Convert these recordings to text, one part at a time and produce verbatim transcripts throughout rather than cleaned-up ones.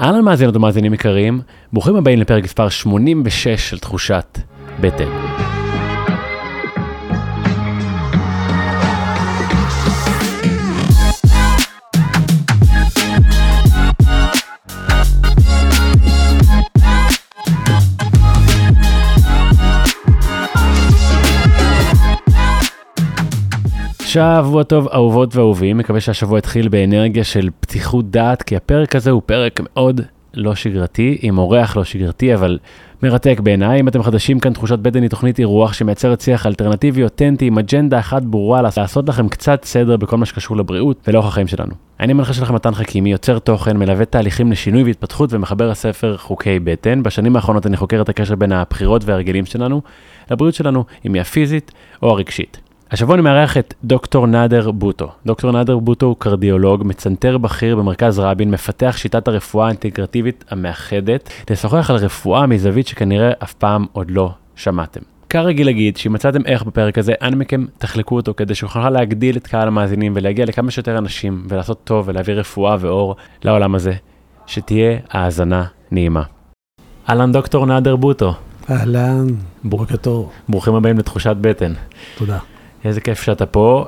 אהלן מאזינות ומאזינים יקרים, ברוכים הבאים לפרק מספר שמונים ושש של תחושת בטן. שבוע טוב אהובות ואהובים, מקווה שהשבוע התחיל באנרגיה של פתיחות דעת, כי הפרק הזה הוא פרק מאוד לא שגרתי, עם אורח לא שגרתי, אבל מרתק בעיניי. אם אתם חדשים כאן, תחושת בטן היא תוכנית אירוח שמייצרת שיח אלטרנטיבי, אותנטי, עם אג'נדה אחת ברורה, לעשות לכם קצת סדר בכל מה שקשור לבריאות ולאורח החיים שלנו. אני מנחה שלכם מתן חכימי, יוצר תוכן, מלווה תהליכים לשינוי והתפתחות ומחבר הספר חוקי בטן. בשנים האחרונות אני חוקר את הקשר בין הבחירות וההרגלים שלנו לבריאות שלנו, אם היא הפיזית או הרגשית. השבוע אני מארח את דוקטור נאדר בוטו. דוקטור נאדר בוטו הוא קרדיולוג, מצנתר בכיר במרכז רבין, מפתח שיטת הרפואה האינטגרטיבית המאחדת, לשוחח על רפואה מזווית שכנראה אף פעם עוד לא שמעתם. כרגיל להגיד שמצאתם איך בפרק הזה, אנא מכם תחלקו אותו כדי שיוכל להגדיל את קהל המאזינים ולהגיע לכמה שיותר אנשים ולעשות טוב ולהביא רפואה ואור לעולם הזה. שתהיה האזנה נעימה. אהלן דוקטור נאדר בוטו. אהלן, בוקר טוב. ברוכים הבאים לתחושת בטן. תודה. איזה כיף שאתה פה.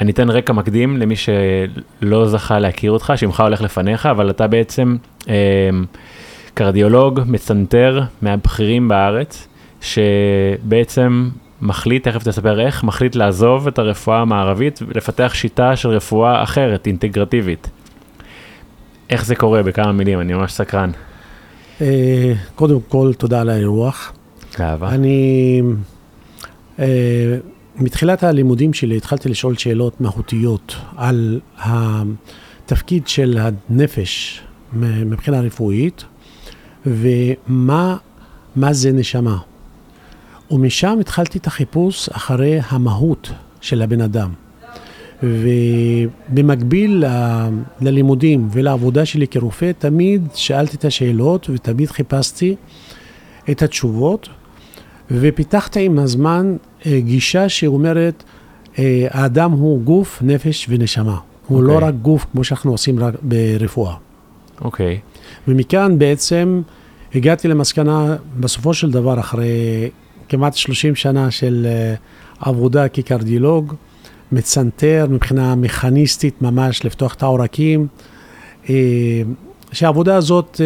אני אתן רקע מקדים למי שלא זכה להכיר אותך, שמך הולך לפניך, אבל אתה בעצם קרדיולוג, מצנתר, מהבכירים בארץ, שבעצם מחליט, תכף תספר איך, מחליט לעזוב את הרפואה המערבית, ולפתח שיטה של רפואה אחרת, אינטגרטיבית. איך זה קורה? בכמה מילים, אני ממש סקרן. קודם כל, תודה על האירוח. אהבה. אני... מתחילת הלימודים שלי התחלתי לשאול שאלות מהותיות על התפקיד של הנפש מבחינה רפואית, ומה מה זה נשמה. ומשם התחלתי את החיפוש אחרי המהות של הבן אדם. ובמקביל ל, ללימודים ולעבודה שלי כרופא, תמיד שאלתי את השאלות ותמיד חיפשתי את התשובות, ופיתחתי עם הזמן גישה שאומרת, האדם הוא גוף, נפש ונשמה. הוא לא רק גוף, כמו שאנחנו עושים רק ברפואה. אוקיי. ומכאן בעצם הגעתי למסקנה, בסופו של דבר, אחרי כמעט שלושים שנה של עבודה כקרדיולוג, מצנתר מבחינה מכניסטית ממש, לפתוח את העורקים, שהעבודה הזאת,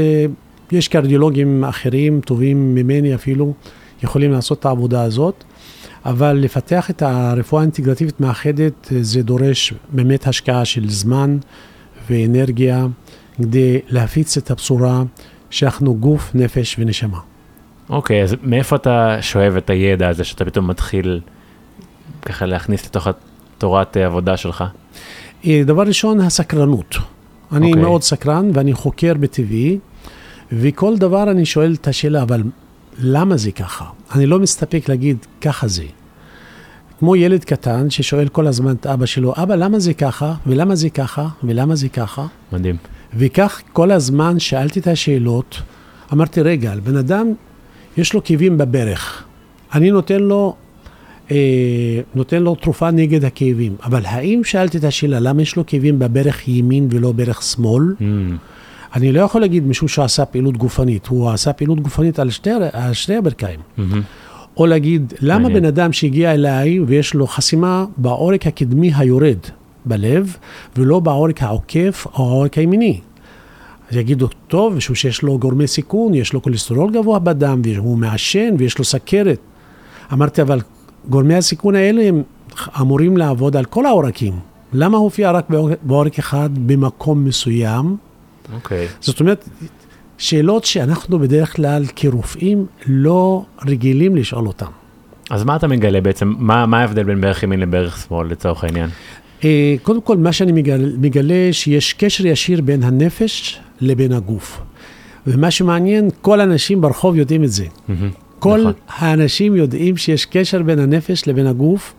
יש קרדיולוגים אחרים, טובים ממני אפילו, יכולים לעשות את העבודה הזאת, אבל לפתח את הרפואה האינטגרטיבית מאחדת, זה דורש באמת השקעה של זמן ואנרגיה, כדי להפיץ את הבשורה שאנחנו גוף, נפש ונשמה. אוקיי, אז מאיפה אתה שואב את הידע הזה, שאתה פתאום מתחיל ככה להכניס לתוך תורת העבודה שלך? דבר ראשון, הסקרנות. אני מאוד סקרן, ואני חוקר בטבעי, וכל דבר אני שואל את השאלה, אבל... למה זה ככה? אני לא מסתפק להגיד ככה זה. כמו ילד קטן ששואל כל הזמן את אבא שלו, אבא למה זה ככה? ולמה זה ככה? ולמה זה ככה? מדהים. וכך כל הזמן שאלתי את השאלות, אמרתי רגע, בן אדם יש לו כאבים בברך. אני נותן לו, אה, נותן לו תרופה נגד הכאבים. אבל האם שאלתי את השאלה, למה יש לו כאבים בברך ימין ולא ברך שמאל? Mm. אני לא יכול להגיד משום שעשה פעילות גופנית, הוא עשה פעילות גופנית על שתי, על שתי הברכיים. Mm-hmm. או להגיד, למה בן אדם שהגיע אליי ויש לו חסימה בעורק הקדמי היורד בלב, ולא בעורק העוקף או העורק הימיני? אז יגידו, טוב, משום שיש לו גורמי סיכון, יש לו כולסטרול גבוה בדם, והוא מעשן ויש לו סכרת. אמרתי, אבל גורמי הסיכון האלה הם אמורים לעבוד על כל העורקים. למה הופיע רק בעורק אחד במקום מסוים? Okay. זאת אומרת, שאלות שאנחנו בדרך כלל כרופאים לא רגילים לשאול אותן. אז מה אתה מגלה בעצם? מה, מה ההבדל בין ברך ימין לברך שמאל לצורך העניין? קודם כל, מה שאני מגלה, מגלה שיש קשר ישיר בין הנפש לבין הגוף. ומה שמעניין, כל האנשים ברחוב יודעים את זה. Mm-hmm, כל נכון. האנשים יודעים שיש קשר בין הנפש לבין הגוף,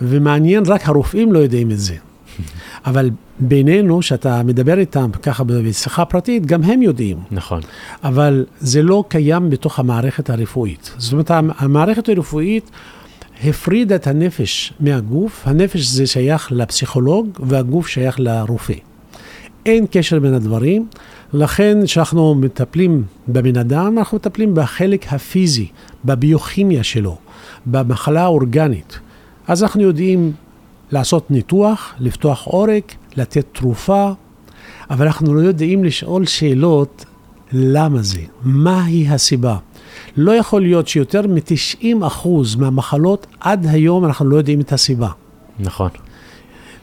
ומעניין רק הרופאים לא יודעים את זה. אבל בינינו, שאתה מדבר איתם ככה בשיחה פרטית, גם הם יודעים. נכון. אבל זה לא קיים בתוך המערכת הרפואית. זאת אומרת, המערכת הרפואית הפרידה את הנפש מהגוף. הנפש זה שייך לפסיכולוג, והגוף שייך לרופא. אין קשר בין הדברים, לכן כשאנחנו מטפלים בבן אדם, אנחנו מטפלים בחלק הפיזי, בביוכימיה שלו, במחלה האורגנית. אז אנחנו יודעים לעשות ניתוח, לפתוח עורק, לתת תרופה, אבל אנחנו לא יודעים לשאול שאלות למה זה, מהי הסיבה. לא יכול להיות שיותר מ-תשעים אחוז מהמחלות עד היום אנחנו לא יודעים את הסיבה. נכון.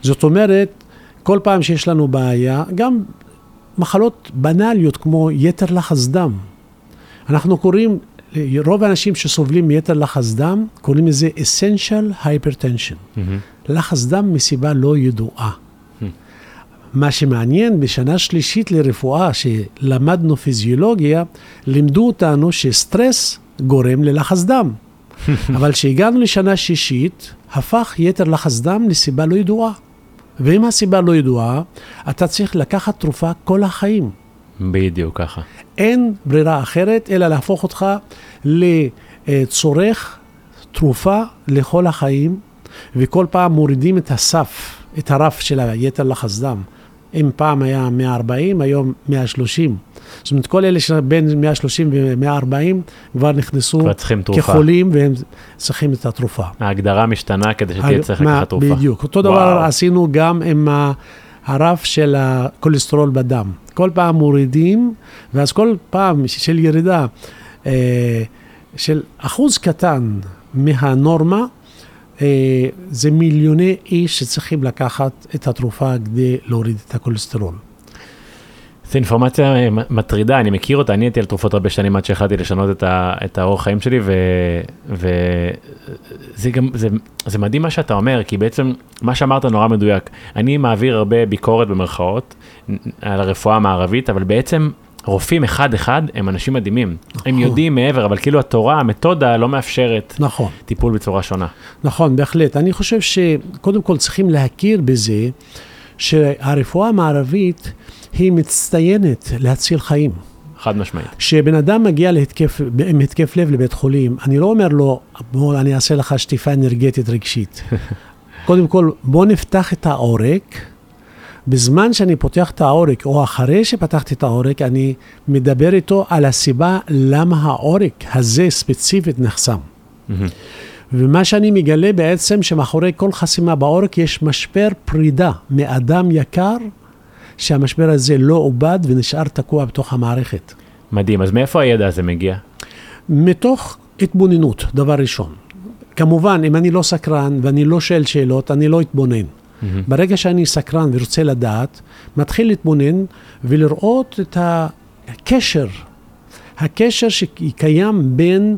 זאת אומרת, כל פעם שיש לנו בעיה, גם מחלות בנאליות כמו יתר לחץ דם. אנחנו קוראים, רוב האנשים שסובלים מיתר לחץ דם, קוראים לזה essential hypertension. Mm-hmm. לחץ דם מסיבה לא ידועה. Mm-hmm. מה שמעניין, בשנה שלישית לרפואה שלמדנו פיזיולוגיה, לימדו אותנו שסטרס גורם ללחץ דם. אבל כשהגענו לשנה שישית, הפך יתר לחץ דם לסיבה לא ידועה. ואם הסיבה לא ידועה, אתה צריך לקחת תרופה כל החיים. בדיוק ככה. אין ברירה אחרת, אלא להפוך אותך לצורך תרופה לכל החיים, וכל פעם מורידים את הסף, את הרף של היתר לחץ דם. אם פעם היה מאה וארבעים, היום מאה ושלושים. זאת אומרת, כל אלה שבין מאה ושלושים ו-מאה וארבעים כבר נכנסו כחולים, והם צריכים את התרופה. ההגדרה משתנה כדי שתהיה צריך לקחת תרופה. בדיוק. אותו דבר עשינו גם עם הרף של הכולסטרול בדם. כל פעם מורידים, ואז כל פעם של ירידה של אחוז קטן מהנורמה, זה מיליוני איש שצריכים לקחת את התרופה כדי להוריד את הכולסטרול. זו אינפורמציה מטרידה, אני מכיר אותה, אני הייתי על תרופות הרבה שנים עד שהחלטתי לשנות את האורח חיים שלי, וזה מדהים מה שאתה אומר, כי בעצם מה שאמרת נורא מדויק. אני מעביר הרבה ביקורת במרכאות על הרפואה המערבית, אבל בעצם רופאים אחד-אחד הם אנשים מדהימים. הם יודעים מעבר, אבל כאילו התורה, המתודה לא מאפשרת טיפול בצורה שונה. נכון, בהחלט. אני חושב שקודם כל צריכים להכיר בזה שהרפואה המערבית היא מצטיינת להציל חיים. חד משמעית. כשבן אדם מגיע להתקף, עם התקף לב לבית חולים, אני לא אומר לו, בוא, אני אעשה לך שטיפה אנרגטית רגשית. קודם כל, בוא נפתח את העורק. בזמן שאני פותח את העורק, או אחרי שפתחתי את העורק, אני מדבר איתו על הסיבה למה העורק הזה ספציפית נחסם. ומה שאני מגלה בעצם, שמאחורי כל חסימה בעורק, יש משבר פרידה מאדם יקר, שהמשבר הזה לא עובד ונשאר תקוע בתוך המערכת. מדהים, אז מאיפה הידע הזה מגיע? מתוך התבוננות, דבר ראשון. כמובן, אם אני לא סקרן ואני לא שואל שאלות, אני לא אתבונן. Mm-hmm. ברגע שאני סקרן ורוצה לדעת, מתחיל להתבונן ולראות את הקשר, הקשר שקיים בין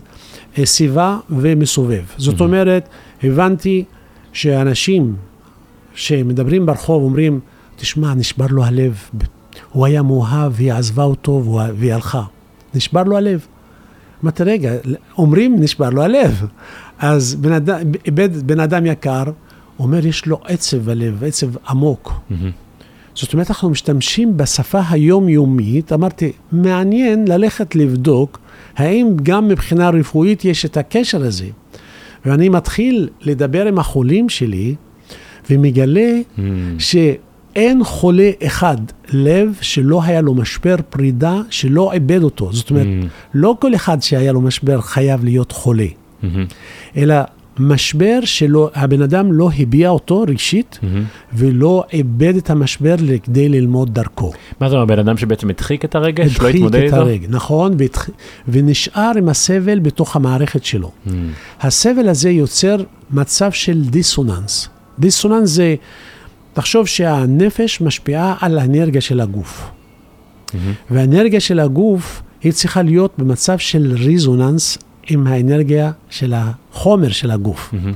סביבה ומסובב. זאת mm-hmm. אומרת, הבנתי שאנשים שמדברים ברחוב אומרים, תשמע, נשבר לו הלב, הוא היה מאוהב, היא עזבה אותו והיא הלכה. נשבר לו הלב. אמרתי, רגע, אומרים נשבר לו הלב. אז בן אדם, בן אדם יקר, אומר, יש לו עצב בלב, עצב עמוק. Mm-hmm. זאת אומרת, אנחנו משתמשים בשפה היומיומית, אמרתי, מעניין ללכת לבדוק, האם גם מבחינה רפואית יש את הקשר הזה. ואני מתחיל לדבר עם החולים שלי, ומגלה mm-hmm. ש... אין חולה אחד לב שלא היה לו משבר פרידה, שלא איבד אותו. זאת אומרת, mm-hmm. לא כל אחד שהיה לו משבר חייב להיות חולה, mm-hmm. אלא משבר שהבן אדם לא הביע אותו רגשית, mm-hmm. ולא איבד את המשבר כדי ללמוד דרכו. מה זאת אומרת, בן אדם שבעצם הדחיק את הרגש, לא התמודד איתו? הדחיק את הרגש, נכון, והתח... ונשאר עם הסבל בתוך המערכת שלו. Mm-hmm. הסבל הזה יוצר מצב של דיסוננס. דיסוננס זה... תחשוב שהנפש משפיעה על האנרגיה של הגוף. Mm-hmm. והאנרגיה של הגוף היא צריכה להיות במצב של ריזוננס עם האנרגיה של החומר של הגוף. Mm-hmm.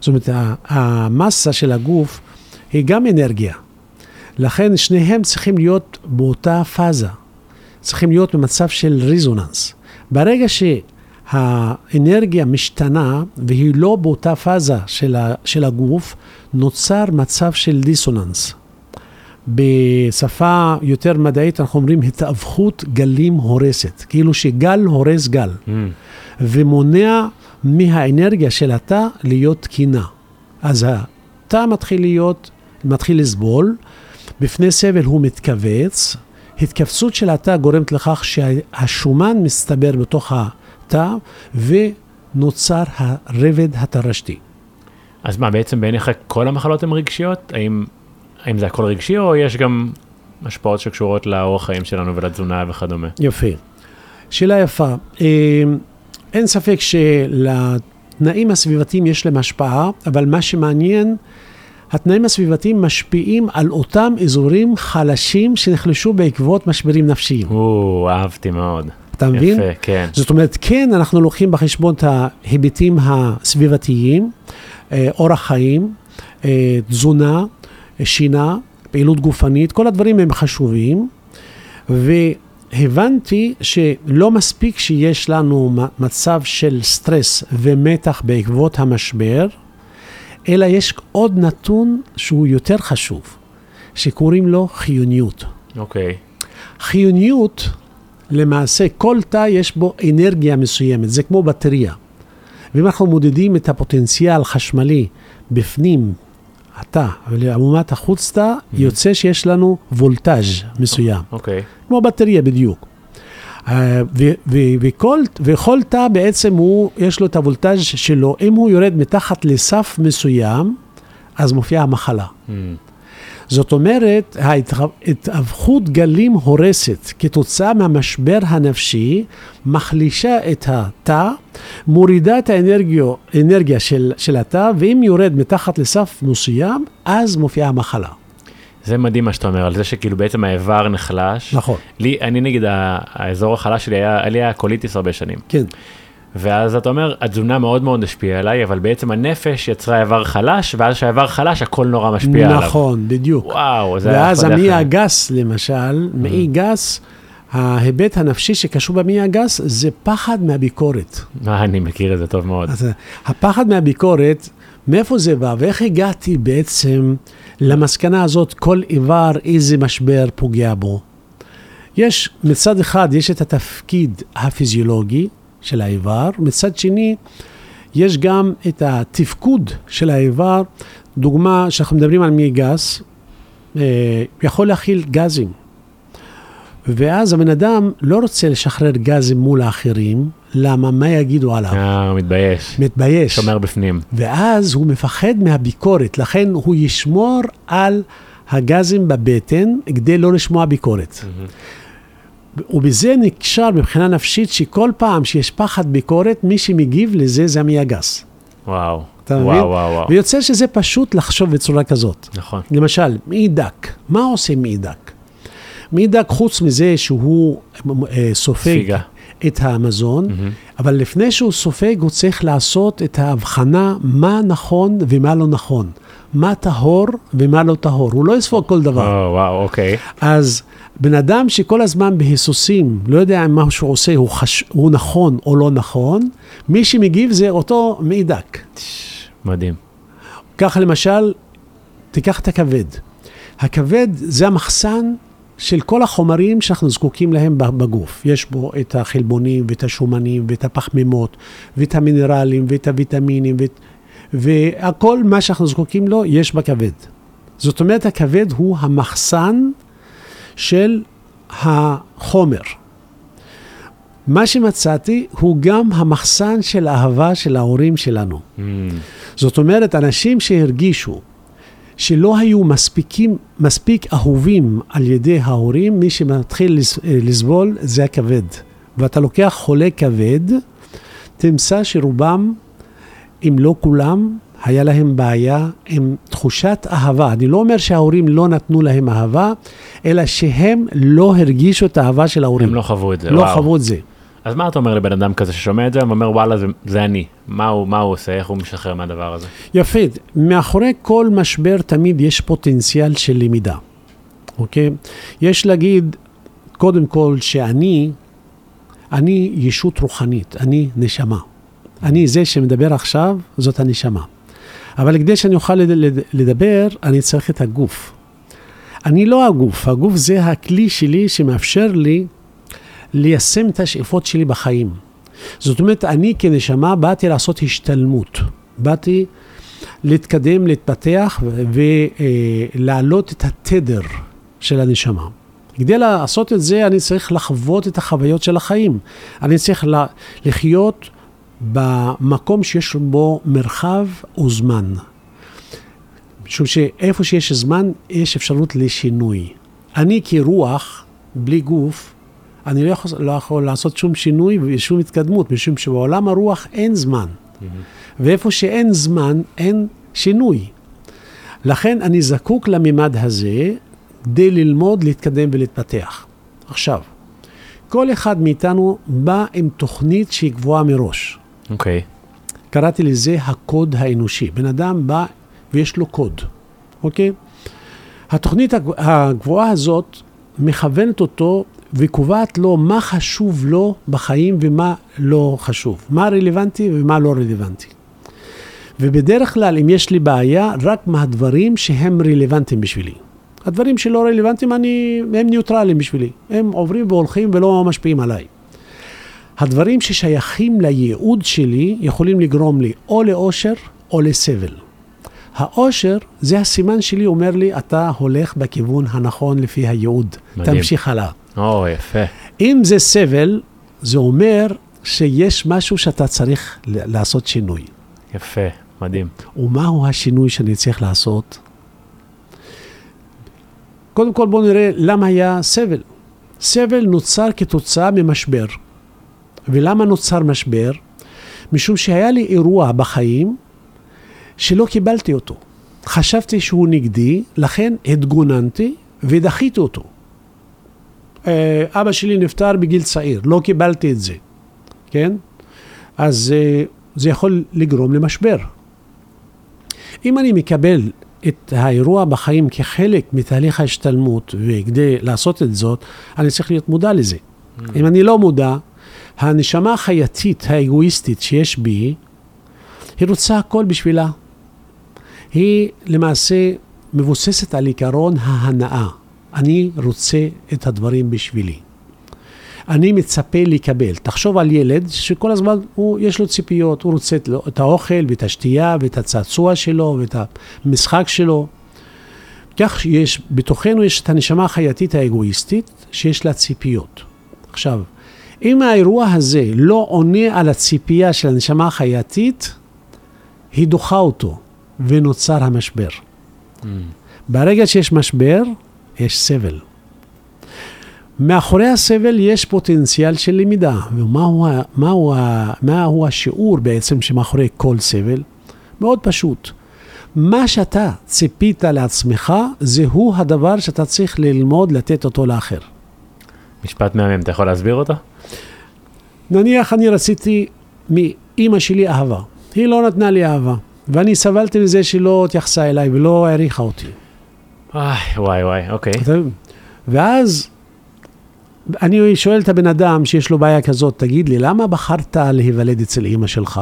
זאת אומרת, המסה של הגוף היא גם אנרגיה. לכן שניהם צריכים להיות באותה פאזה. צריכים להיות במצב של ריזוננס. ברגע שהאנרגיה משתנה והיא לא באותה פאזה של, ה, של הגוף, נוצר מצב של דיסוננס. בשפה יותר מדעית אנחנו אומרים התאבכות גלים הורסת, כאילו שגל הורס גל, mm. ומונע מהאנרגיה של התא להיות תקינה. אז התא מתחיל להיות, מתחיל לסבול, בפני סבל הוא מתכווץ, התכווצות של התא גורמת לכך שהשומן מסתבר בתוך התא ונוצר הרבד התרשתי. אז מה, בעצם בעיניך כל המחלות הן רגשיות? האם, האם זה הכל רגשי או יש גם השפעות שקשורות לאורח חיים שלנו ולתזונה וכדומה? יפה. שאלה יפה. אין ספק שלתנאים הסביבתיים יש להם השפעה, אבל מה שמעניין, התנאים הסביבתיים משפיעים על אותם אזורים חלשים שנחלשו בעקבות משברים נפשיים. או, אהבתי מאוד. אתה מבין? יפה, כן. זאת אומרת, כן, אנחנו לוקחים בחשבון את ההיבטים הסביבתיים, אורח חיים, תזונה, שינה, פעילות גופנית, כל הדברים הם חשובים, והבנתי שלא מספיק שיש לנו מצב של סטרס ומתח בעקבות המשבר, אלא יש עוד נתון שהוא יותר חשוב, שקוראים לו חיוניות. אוקיי. חיוניות, למעשה, כל תא יש בו אנרגיה מסוימת, זה כמו בטריה. ואם אנחנו מודדים את הפוטנציאל חשמלי בפנים, התא, ולעומת החוץ תא, mm-hmm. יוצא שיש לנו וולטאז' מסוים. אוקיי. כמו בטריה בדיוק. וכל תא בעצם הוא, יש לו את הוולטאז' שלו, אם הוא יורד מתחת לסף מסוים, אז מופיעה המחלה. זאת אומרת, התאבכות גלים הורסת, כתוצאה מהמשבר הנפשי, מחלישה את התא, מורידה את האנרגיה של התא, ואם יורד מתחת לסף מסוים, אז מופיעה המחלה. זה מדהים מה שאתה אומר, על זה שכאילו בעצם האיבר נחלש. נכון. לי, אני נגיד, האזור החלש שלי היה, לי היה קוליטיס הרבה שנים. כן. ואז אתה אומר, התזונה מאוד מאוד השפיעה עליי, אבל בעצם הנפש יצרה איבר חלש, ואז שהאיבר חלש, הכל נורא משפיע נכון, עליו. נכון, בדיוק. וואו, זה היה ואז המעי הגס, למשל, mm-hmm. מעי גס, ההיבט הנפשי שקשור במעי הגס, זה פחד מהביקורת. מה, אני מכיר את זה טוב מאוד. אז, הפחד מהביקורת, מאיפה זה בא, ואיך הגעתי בעצם למסקנה הזאת, כל איבר, איזה משבר פוגע בו. יש, מצד אחד, יש את התפקיד הפיזיולוגי של האיבר, מצד שני, יש גם את התפקוד של האיבר, דוגמה, שאנחנו מדברים על מי גס, יכול להכיל גזים. ואז הבן אדם לא רוצה לשחרר גזים מול האחרים, למה? מה יגידו עליו? אה, הוא מתבייש. מתבייש. שומר בפנים. ואז הוא מפחד מהביקורת, לכן הוא ישמור על הגזים בבטן, כדי לא לשמוע ביקורת. Mm-hmm. ובזה נקשר מבחינה נפשית, שכל פעם שיש פחד ביקורת, מי שמגיב לזה זה המעי הגס. וואו. אתה וואו, מבין? וואו, וואו. ויוצא שזה פשוט לחשוב בצורה כזאת. נכון. למשל, מעי דק. מה עושה מעי דק? מעי דק חוץ מזה שהוא אה, סופג. סיגה. את המזון, mm-hmm. אבל לפני שהוא סופג, הוא צריך לעשות את ההבחנה מה נכון ומה לא נכון. מה טהור ומה לא טהור. הוא לא יספוג כל דבר. Oh, wow, okay. אז בן אדם שכל הזמן בהיסוסים, לא יודע מה שהוא עושה, הוא, חש... הוא נכון או לא נכון, מי שמגיב זה אותו מעי דק. מדהים. ככה למשל, תיקח את הכבד. הכבד זה המחסן, של כל החומרים שאנחנו זקוקים להם בגוף. יש בו את החלבונים ואת השומנים ואת הפחמימות ואת המינרלים ואת הוויטמינים ואת... והכל מה שאנחנו זקוקים לו יש בכבד. זאת אומרת הכבד הוא המחסן של החומר. מה שמצאתי הוא גם המחסן של האהבה של ההורים שלנו. Mm. זאת אומרת אנשים שהרגישו שלא היו מספיקים, מספיק אהובים על ידי ההורים, מי שמתחיל לסבול זה הכבד. ואתה לוקח חולה כבד, תמצא שרובם, אם לא כולם, היה להם בעיה עם תחושת אהבה. אני לא אומר שההורים לא נתנו להם אהבה, אלא שהם לא הרגישו את האהבה של ההורים. הם לא חוו את זה. לא חוו את זה. אז מה אתה אומר לבן אדם כזה ששומע את זה, ואומר וואלה זה, זה אני, מה הוא, מה הוא עושה, איך הוא משחרר מהדבר הזה? יפה, מאחורי כל משבר תמיד יש פוטנציאל של למידה, אוקיי? יש להגיד קודם כל שאני, אני ישות רוחנית, אני נשמה, אני זה שמדבר עכשיו, זאת הנשמה, אבל כדי שאני אוכל לדבר, אני צריך את הגוף, אני לא הגוף, הגוף זה הכלי שלי שמאפשר לי, ליישם את השאיפות שלי בחיים. זאת אומרת, אני כנשמה באתי לעשות השתלמות. באתי להתקדם, להתפתח ולהעלות את התדר של הנשמה. כדי לעשות את זה, אני צריך לחוות את החוויות של החיים. אני צריך לחיות במקום שיש בו מרחב וזמן. משום שאיפה שיש זמן, יש אפשרות לשינוי. אני כרוח, בלי גוף, אני לא יכול, לא יכול לעשות שום שינוי ושום התקדמות, משום שבעולם הרוח אין זמן. Mm-hmm. ואיפה שאין זמן, אין שינוי. לכן אני זקוק לממד הזה, כדי ללמוד, להתקדם ולהתפתח. עכשיו, כל אחד מאיתנו בא עם תוכנית שהיא גבוהה מראש. אוקיי. Okay. קראתי לזה הקוד האנושי. בן אדם בא ויש לו קוד. אוקיי? Okay? התוכנית הגבוהה הזאת מכוונת אותו וקובעת לו מה חשוב לו בחיים ומה לא חשוב. מה רלוונטי ומה לא רלוונטי. ובדרך כלל, אם יש לי בעיה, רק מהדברים שהם רלוונטיים בשבילי. הדברים שלא רלוונטיים, אני, הם ניוטרליים בשבילי. הם עוברים והולכים ולא משפיעים עליי. הדברים ששייכים לייעוד שלי יכולים לגרום לי או לאושר או לסבל. האושר זה הסימן שלי אומר לי, אתה הולך בכיוון הנכון לפי הייעוד. מדהים. תמשיך הלאה. או, יפה. אם זה סבל, זה אומר שיש משהו שאתה צריך לעשות שינוי. יפה, מדהים. ומהו השינוי שאני צריך לעשות? קודם כל בואו נראה למה היה סבל. סבל נוצר כתוצאה ממשבר. ולמה נוצר משבר? משום שהיה לי אירוע בחיים שלא קיבלתי אותו. חשבתי שהוא נגדי, לכן התגוננתי ודחיתי אותו. אבא שלי נפטר בגיל צעיר, לא קיבלתי את זה. כן? אז זה יכול לגרום למשבר. אם אני מקבל את האירוע בחיים כחלק מתהליך ההשתלמות, וכדי לעשות את זאת, אני צריך להיות מודע לזה. Mm. אם אני לא מודע, הנשמה החייתית, האגואיסטית שיש בי, היא רוצה הכל בשבילה. היא למעשה מבוססת על עיקרון ההנאה. אני רוצה את הדברים בשבילי. אני מצפה לקבל. תחשוב על ילד שכל הזמן הוא, יש לו ציפיות, הוא רוצה את האוכל ואת השתייה ואת הצעצוע שלו ואת המשחק שלו. כך יש, בתוכנו יש את הנשמה החייתית האגואיסטית שיש לה ציפיות. עכשיו, אם האירוע הזה לא עונה על הציפייה של הנשמה החייתית, היא דוחה אותו ונוצר המשבר. Mm. ברגע שיש משבר, יש סבל. מאחורי הסבל יש פוטנציאל של למידה. ומהו, מהו, מהו השיעור בעצם שמאחורי כל סבל? מאוד פשוט. מה שאתה ציפית לעצמך, זהו הדבר שאתה צריך ללמוד לתת אותו לאחר. משפט מהמם, אתה יכול להסביר אותו? נניח אני רציתי מאמא שלי אהבה. היא לא נתנה לי אהבה. ואני סבלתי מזה שלא התייחסה אליי ולא העריכה אותי. וואי וואי וואי, אוקיי. ואז אני שואל את הבן אדם שיש לו בעיה כזאת, תגיד לי, למה בחרת להיוולד אצל אמא שלך?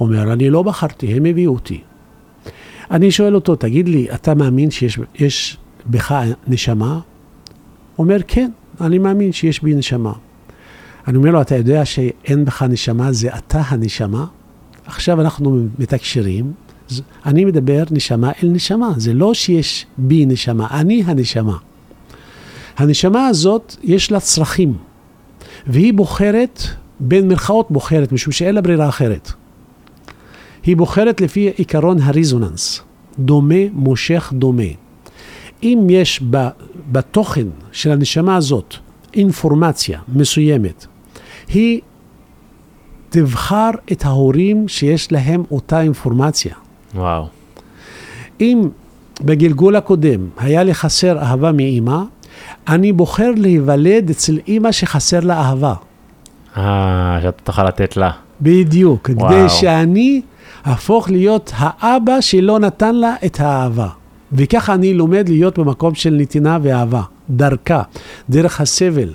אומר, אני לא בחרתי, הם הביאו אותי. אני שואל אותו, תגיד לי, אתה מאמין שיש יש בך נשמה? אומר, כן, אני מאמין שיש בי נשמה. אני אומר לו, אתה יודע שאין בך נשמה, זה אתה הנשמה? עכשיו אנחנו מתקשרים, אני מדבר נשמה אל נשמה, זה לא שיש בי נשמה, אני הנשמה. הנשמה הזאת יש לה צרכים, והיא בוחרת, בין מרכאות בוחרת, משום שאין לה ברירה אחרת. היא בוחרת לפי עיקרון הריזוננס, דומה מושך דומה. אם יש בתוכן של הנשמה הזאת אינפורמציה מסוימת, היא תבחר את ההורים שיש להם אותה אינפורמציה. וואו. אם בגלגול הקודם היה לי חסר אהבה מאמא, אני בוחר להיוולד אצל אמא שחסר לה אהבה. אה, שאתה תוכל לתת לה. בדיוק, וואו. כדי שאני הפוך להיות האבא שלא נתן לה את האהבה. וככה אני לומד להיות במקום של נתינה ואהבה, דרכה, דרך הסבל.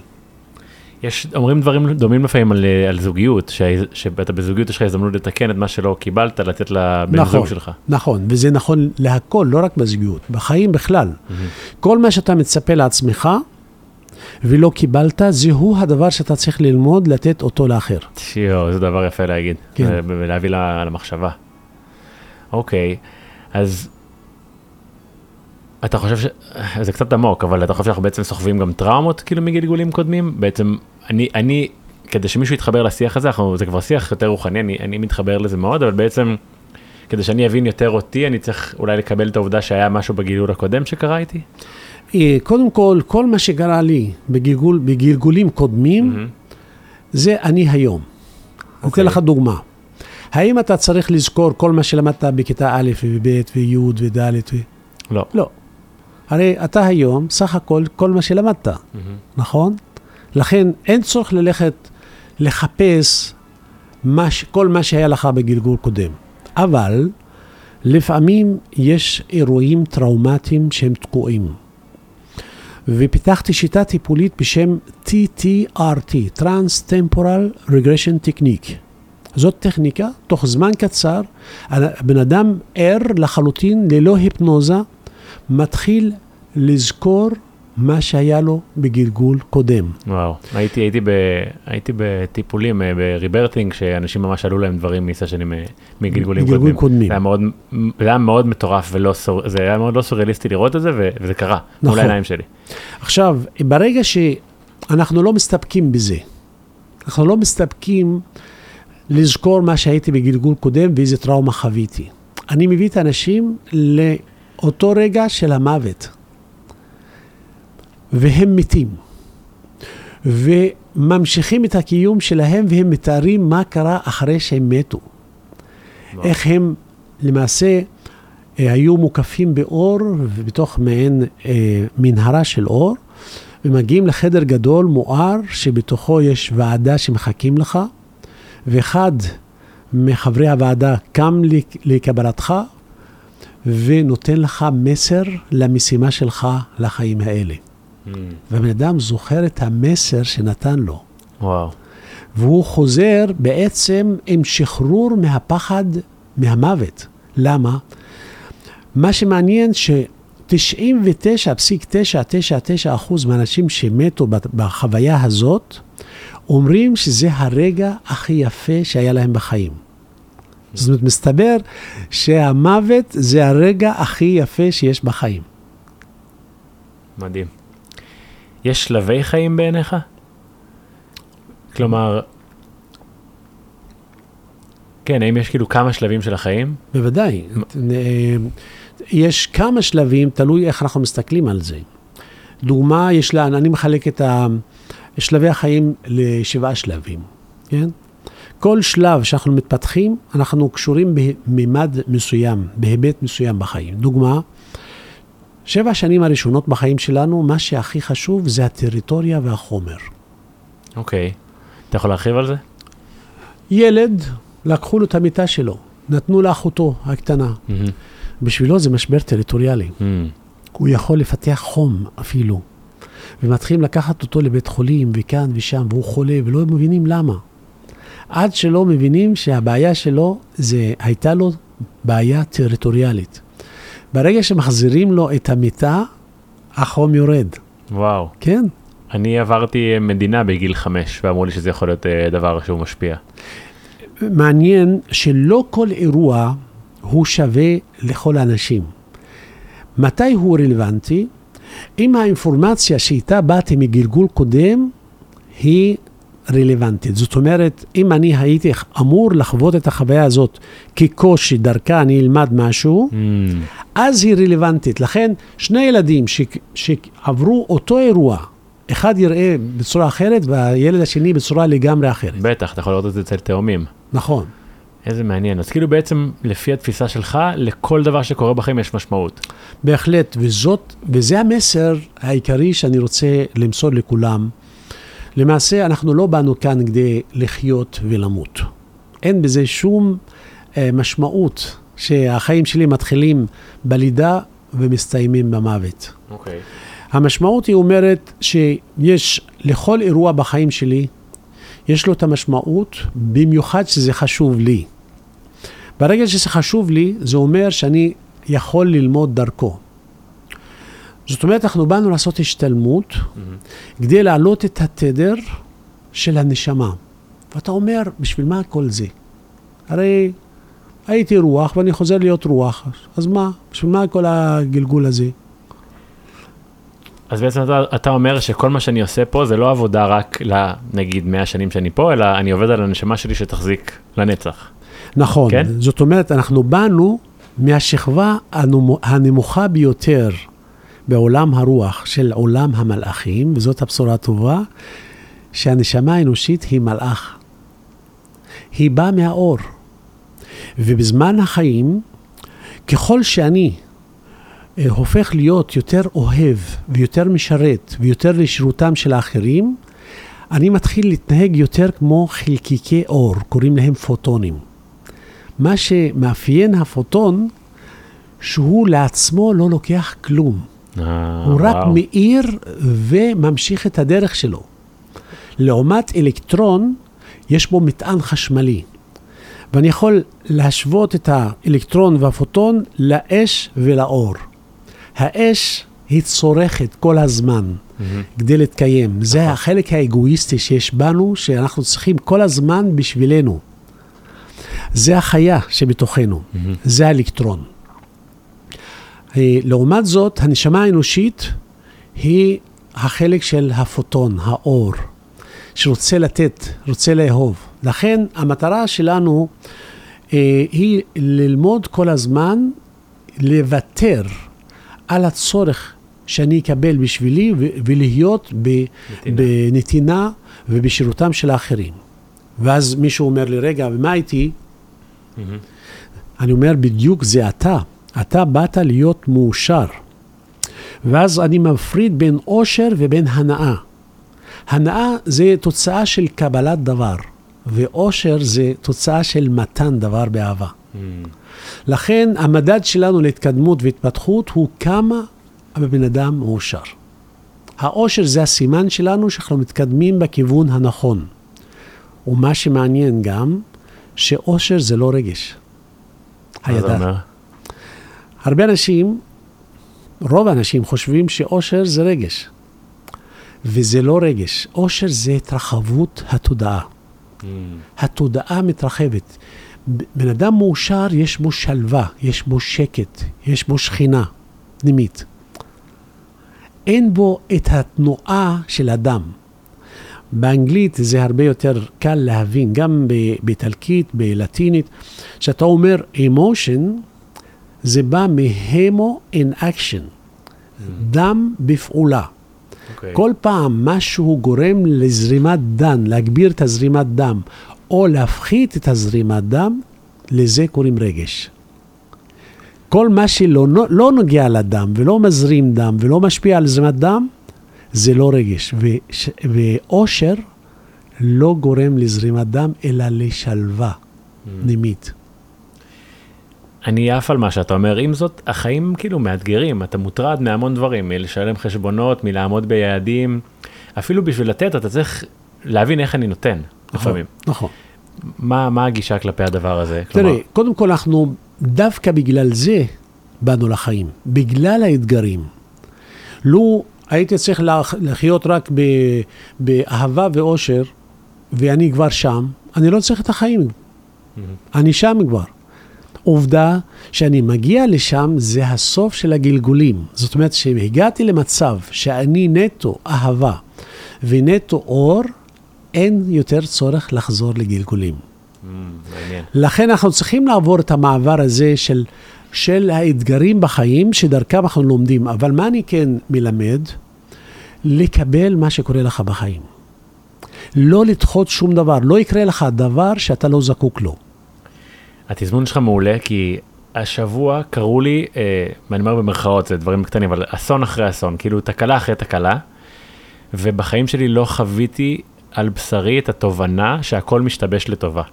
יש, אומרים דברים דומים לפעמים על, על זוגיות, שאתה בזוגיות יש לך הזדמנות לתקן את מה שלא קיבלת, לתת לבן נכון, זוג שלך. נכון, וזה נכון להכל, לא רק בזוגיות, בחיים בכלל. Mm-hmm. כל מה שאתה מצפה לעצמך ולא קיבלת, זהו הדבר שאתה צריך ללמוד לתת אותו לאחר. שיו, זה דבר יפה להגיד, כן. להביא לה, למחשבה. אוקיי, אז אתה חושב ש... זה קצת עמוק, אבל אתה חושב שאנחנו בעצם סוחבים גם טראומות, כאילו, מגלגולים קודמים? בעצם, אני, אני, כדי שמישהו יתחבר לשיח הזה, אנחנו, זה כבר שיח יותר רוחני, אני, אני מתחבר לזה מאוד, אבל בעצם, כדי שאני אבין יותר אותי, אני צריך אולי לקבל את העובדה שהיה משהו בגלגול הקודם שקרה איתי? קודם כל, כל מה שקרה לי בגלגול, בגלגולים קודמים, זה אני היום. אני אתן לך דוגמה. האם אתה צריך לזכור כל מה שלמדת בכיתה א' וב' וי' וד' ו... לא. לא. הרי אתה היום, סך הכל, כל מה שלמדת, נכון? לכן אין צורך ללכת לחפש כל מה שהיה לך בגלגול קודם. אבל לפעמים יש אירועים טראומטיים שהם תקועים. ופיתחתי שיטה טיפולית בשם טי טי אר טי, Trans-Temporal Regression Technique. זאת טכניקה, תוך זמן קצר, בן אדם ער לחלוטין, ללא היפנוזה, מתחיל לזכור מה שהיה לו בגלגול קודם. וואו, הייתי, הייתי ב, הייתי בטיפולים, בריברטינג, שאנשים ממש עלו להם דברים מיסה שאני מגלגולים קודמים. קודמים. זה היה מאוד, זה היה מאוד מטורף ולא, זה היה מאוד לא סוריאליסטי לראות את זה, וזה קרה, נכון. מול העיניים שלי. עכשיו, ברגע שאנחנו לא מסתפקים בזה, אנחנו לא מסתפקים לזכור מה שהייתי בגלגול קודם ואיזה טראומה חוויתי. אני מביא את האנשים לאותו רגע של המוות. והם מתים, וממשיכים את הקיום שלהם, והם מתארים מה קרה אחרי שהם מתו. לא. איך הם למעשה היו מוקפים באור, ובתוך מעין אה, מנהרה של אור, ומגיעים לחדר גדול, מואר, שבתוכו יש ועדה שמחכים לך, ואחד מחברי הוועדה קם לקבלתך, ונותן לך מסר למשימה שלך לחיים האלה. והבן אדם זוכר את המסר שנתן לו. וואו. והוא חוזר בעצם עם שחרור מהפחד, מהמוות. למה? מה שמעניין ש-תשעים ותשע נקודה תשע תשע תשע אחוז מהאנשים שמתו בחוויה הזאת, אומרים שזה הרגע הכי יפה שהיה להם בחיים. זאת אומרת, מסתבר שהמוות זה הרגע הכי יפה שיש בחיים. מדהים. יש שלבי חיים בעיניך? כלומר, כן, האם יש כאילו כמה שלבים של החיים? בוודאי. יש כמה שלבים, תלוי איך אנחנו מסתכלים על זה. דוגמה, יש לה, אני מחלק את שלבי החיים לשבעה שלבים, כן? כל שלב שאנחנו מתפתחים, אנחנו קשורים בממד מסוים, בהיבט מסוים בחיים. דוגמה, שבע השנים הראשונות בחיים שלנו, מה שהכי חשוב זה הטריטוריה והחומר. אוקיי. אתה יכול להרחיב על זה? ילד, לקחו לו את המיטה שלו, נתנו לאחותו הקטנה. בשבילו זה משבר טריטוריאלי. הוא יכול לפתח חום אפילו, ומתחילים לקחת אותו לבית חולים, וכאן ושם, והוא חולה, ולא מבינים למה. עד שלא מבינים שהבעיה שלו, זה הייתה לו בעיה טריטוריאלית. ברגע שמחזירים לו את המיטה, החום יורד. וואו. כן. אני עברתי מדינה בגיל חמש, ואמרו לי שזה יכול להיות דבר שהוא משפיע. מעניין שלא כל אירוע הוא שווה לכל האנשים. מתי הוא רלוונטי? אם האינפורמציה שאיתה באתי מגלגול קודם, היא רלוונטית. זאת אומרת, אם אני הייתי אמור לחוות את החוויה הזאת כקושי דרכה אני אלמד משהו, mm. אז היא רלוונטית. לכן, שני ילדים ש... שעברו אותו אירוע, אחד יראה בצורה אחרת, והילד השני בצורה לגמרי אחרת. בטח, אתה יכול לראות את זה אצל תאומים. נכון. איזה מעניין. אז כאילו בעצם, לפי התפיסה שלך, לכל דבר שקורה בחיים יש משמעות. בהחלט, וזאת, וזה המסר העיקרי שאני רוצה למסור לכולם, למעשה אנחנו לא באנו כאן כדי לחיות ולמות. אין בזה שום אה, משמעות שהחיים שלי מתחילים בלידה ומסתיימים במוות. אוקיי. המשמעות היא אומרת שיש לכל אירוע בחיים שלי, יש לו את המשמעות, במיוחד שזה חשוב לי. ברגע שזה חשוב לי, זה אומר שאני יכול ללמוד דרכו. זאת אומרת, אנחנו באנו לעשות השתלמות, mm-hmm. כדי להעלות את התדר של הנשמה. ואתה אומר, בשביל מה כל זה? הרי הייתי רוח, ואני חוזר להיות רוח. אז מה? בשביל מה כל הגלגול הזה? אז בעצם אתה אומר שכל מה שאני עושה פה זה לא עבודה רק לנגיד מאה שנים שאני פה, אלא אני עובד על הנשמה שלי שתחזיק לנצח. נכון, כן? זאת אומרת, אנחנו באנו מהשכבה הנמוכה ביותר בעולם הרוח של עולם המלאכים, וזאת הבשורה הטובה, שהנשמה האנושית היא מלאך. היא באה מהאור. ובזמן החיים, ככל שאני הופך להיות יותר אוהב ויותר משרת ויותר לשירותם של האחרים, אני מתחיל להתנהג יותר כמו חלקיקי אור, קוראים להם פוטונים. מה שמאפיין הפוטון, שהוא לעצמו לא לוקח כלום. אה, הוא רק וואו. מאיר וממשיך את הדרך שלו. לעומת אלקטרון, יש בו מטען חשמלי. ואני יכול להשוות את האלקטרון והפוטון לאש ולאור. האש היא צורכת כל הזמן mm-hmm. כדי להתקיים. זה החלק האגואיסטי שיש בנו, שאנחנו צריכים כל הזמן בשבילנו. זה החיה שבתוכנו, mm-hmm. זה האלקטרון. לעומת זאת, הנשמה האנושית היא החלק של הפוטון, האור, שרוצה לתת, רוצה לאהוב. לכן המטרה שלנו אה, היא ללמוד כל הזמן, לוותר על הצורך שאני אקבל בשבילי, ו- ולהיות ב- נתינה. בנתינה ובשירותם של האחרים. ואז מישהו אומר לי, רגע, ומה איתי? Mm-hmm. אני אומר, בדיוק זה אתה. אתה באת להיות מאושר. ואז אני מפריד בין אושר ובין הנאה. הנאה זה תוצאה של קבלת דבר, ואושר זה תוצאה של מתן דבר באהבה. Mm. לכן המדד שלנו להתקדמות והתפתחות הוא כמה הבן אדם מאושר. האושר זה הסימן שלנו שאנחנו מתקדמים בכיוון הנכון. ומה שמעניין גם, שאושר זה לא רגש. הידע. הרבה אנשים, רוב האנשים חושבים שאושר זה רגש. וזה לא רגש. אושר זה התרחבות התודעה. Mm. התודעה מתרחבת. בן אדם מאושר, יש בו שלווה, יש בו שקט, יש בו שכינה פנימית. אין בו את התנועה של אדם. באנגלית זה הרבה יותר קל להבין, גם באיטלקית, בלטינית, שאתה אומר emotion, זה בא מהמו in action, mm. דם בפעולה. Okay. כל פעם משהו גורם לזרימת דם, להגביר את הזרימת דם, או להפחית את הזרימת דם, לזה קוראים רגש. כל מה שלא לא נוגע לדם, ולא מזרים דם, ולא משפיע על זרימת דם, זה לא רגש. וש, ואושר לא גורם לזרימת דם, אלא לשלווה mm. נימית. אני אעף על מה שאתה אומר, עם זאת, החיים כאילו מאתגרים, אתה מוטרד מהמון דברים, מלשלם חשבונות, מלעמוד ביעדים, אפילו בשביל לתת, אתה צריך להבין איך אני נותן, לפעמים. נכון. מה, מה הגישה כלפי הדבר הזה? תראה, כלומר... קודם כל אנחנו, דווקא בגלל זה, באנו לחיים, בגלל האתגרים. לו הייתי צריך לחיות רק ב, באהבה ואושר, ואני כבר שם, אני לא צריך את החיים. אני שם כבר. עובדה שאני מגיע לשם, זה הסוף של הגלגולים. זאת אומרת, שהגעתי למצב שאני נטו אהבה ונטו אור, אין יותר צורך לחזור לגלגולים. Mm, לכן אנחנו צריכים לעבור את המעבר הזה של, של האתגרים בחיים, שדרכם אנחנו לומדים. אבל מה אני כן מלמד? לקבל מה שקורה לך בחיים. לא לדחות שום דבר. לא יקרה לך דבר שאתה לא זקוק לו. התזמון שלך מעולה, כי השבוע קראו לי, אני אומר במרכאות, זה דברים קטנים, אבל אסון אחרי אסון, כאילו תקלה אחרי תקלה, ובחיים שלי לא חוויתי על בשרי את התובנה שהכל משתבש לטובה.